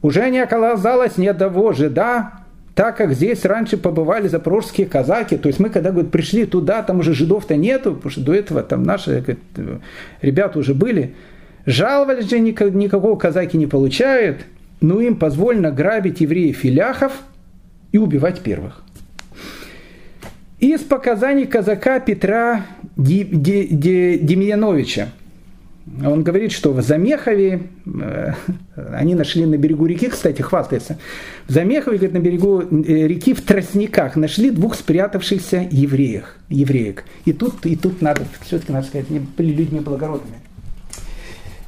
«Уже не оказалось ни одного жида, так как здесь раньше побывали запорожские казаки». То есть мы, когда, говорит, пришли туда, там уже жидов-то нету, потому что до этого там наши, говорит, ребята уже были. «Жаловались же, никакого казаки не получают, но им позволено грабить евреев и ляхов и убивать первых». из показаний казака Петра Демьяновича. Он говорит, что в Замехове, они нашли на берегу реки, кстати, хвастается, в Замехове, говорит, на берегу реки в тростниках нашли двух спрятавшихся евреек. И тут надо, все-таки надо сказать, они были людьми благородными.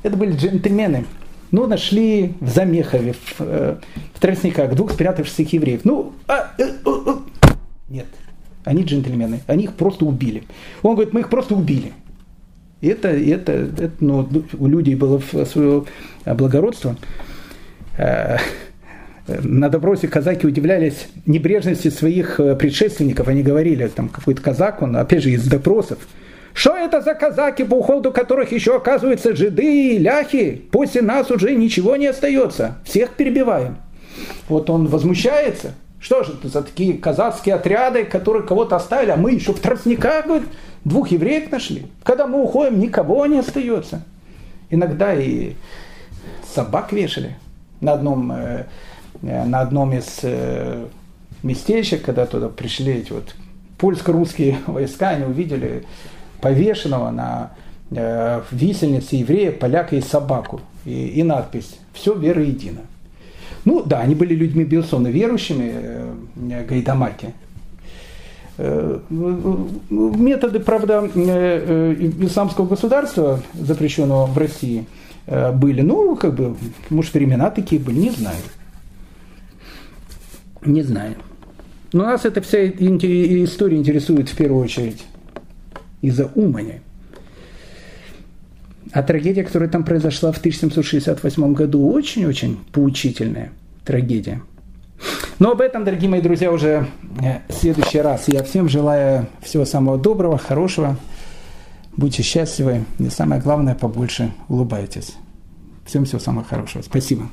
Это были джентльмены. Но нашли в Замехове, в тростниках, двух спрятавшихся евреев. Нет, они джентльмены, они их просто убили. Он говорит, мы их просто убили. Это у людей было свое благородство. На допросе казаки удивлялись небрежности своих предшественников. Они говорили, там какой-то казак, он опять же из допросов. Что это за казаки, по уходу которых еще оказываются жиды и ляхи? После нас уже ничего не остается. Всех перебиваем. Вот он возмущается. Что же это за такие казацкие отряды, которые кого-то оставили, а мы еще в тростниках, говорит, двух евреев нашли. Когда мы уходим, никого не остается. Иногда и собак вешали на одном из местечек, когда туда пришли эти вот польско-русские войска, они увидели повешенного на висельнице еврея, поляка и собаку. И надпись «Все вера едина». Да, они были людьми, безусловно, верующими, гайдамаки. Методы, правда, исламского государства, запрещенного в России, были. Может, времена такие были, не знаю. Не знаю. Но нас эта вся история интересует в первую очередь из-за Умани. А трагедия, которая там произошла в 1768 году, очень-очень поучительная трагедия. Но об этом, дорогие мои друзья, уже в следующий раз. Я всем желаю всего самого доброго, хорошего. Будьте счастливы. И самое главное, побольше улыбайтесь. Всем всего самого хорошего. Спасибо.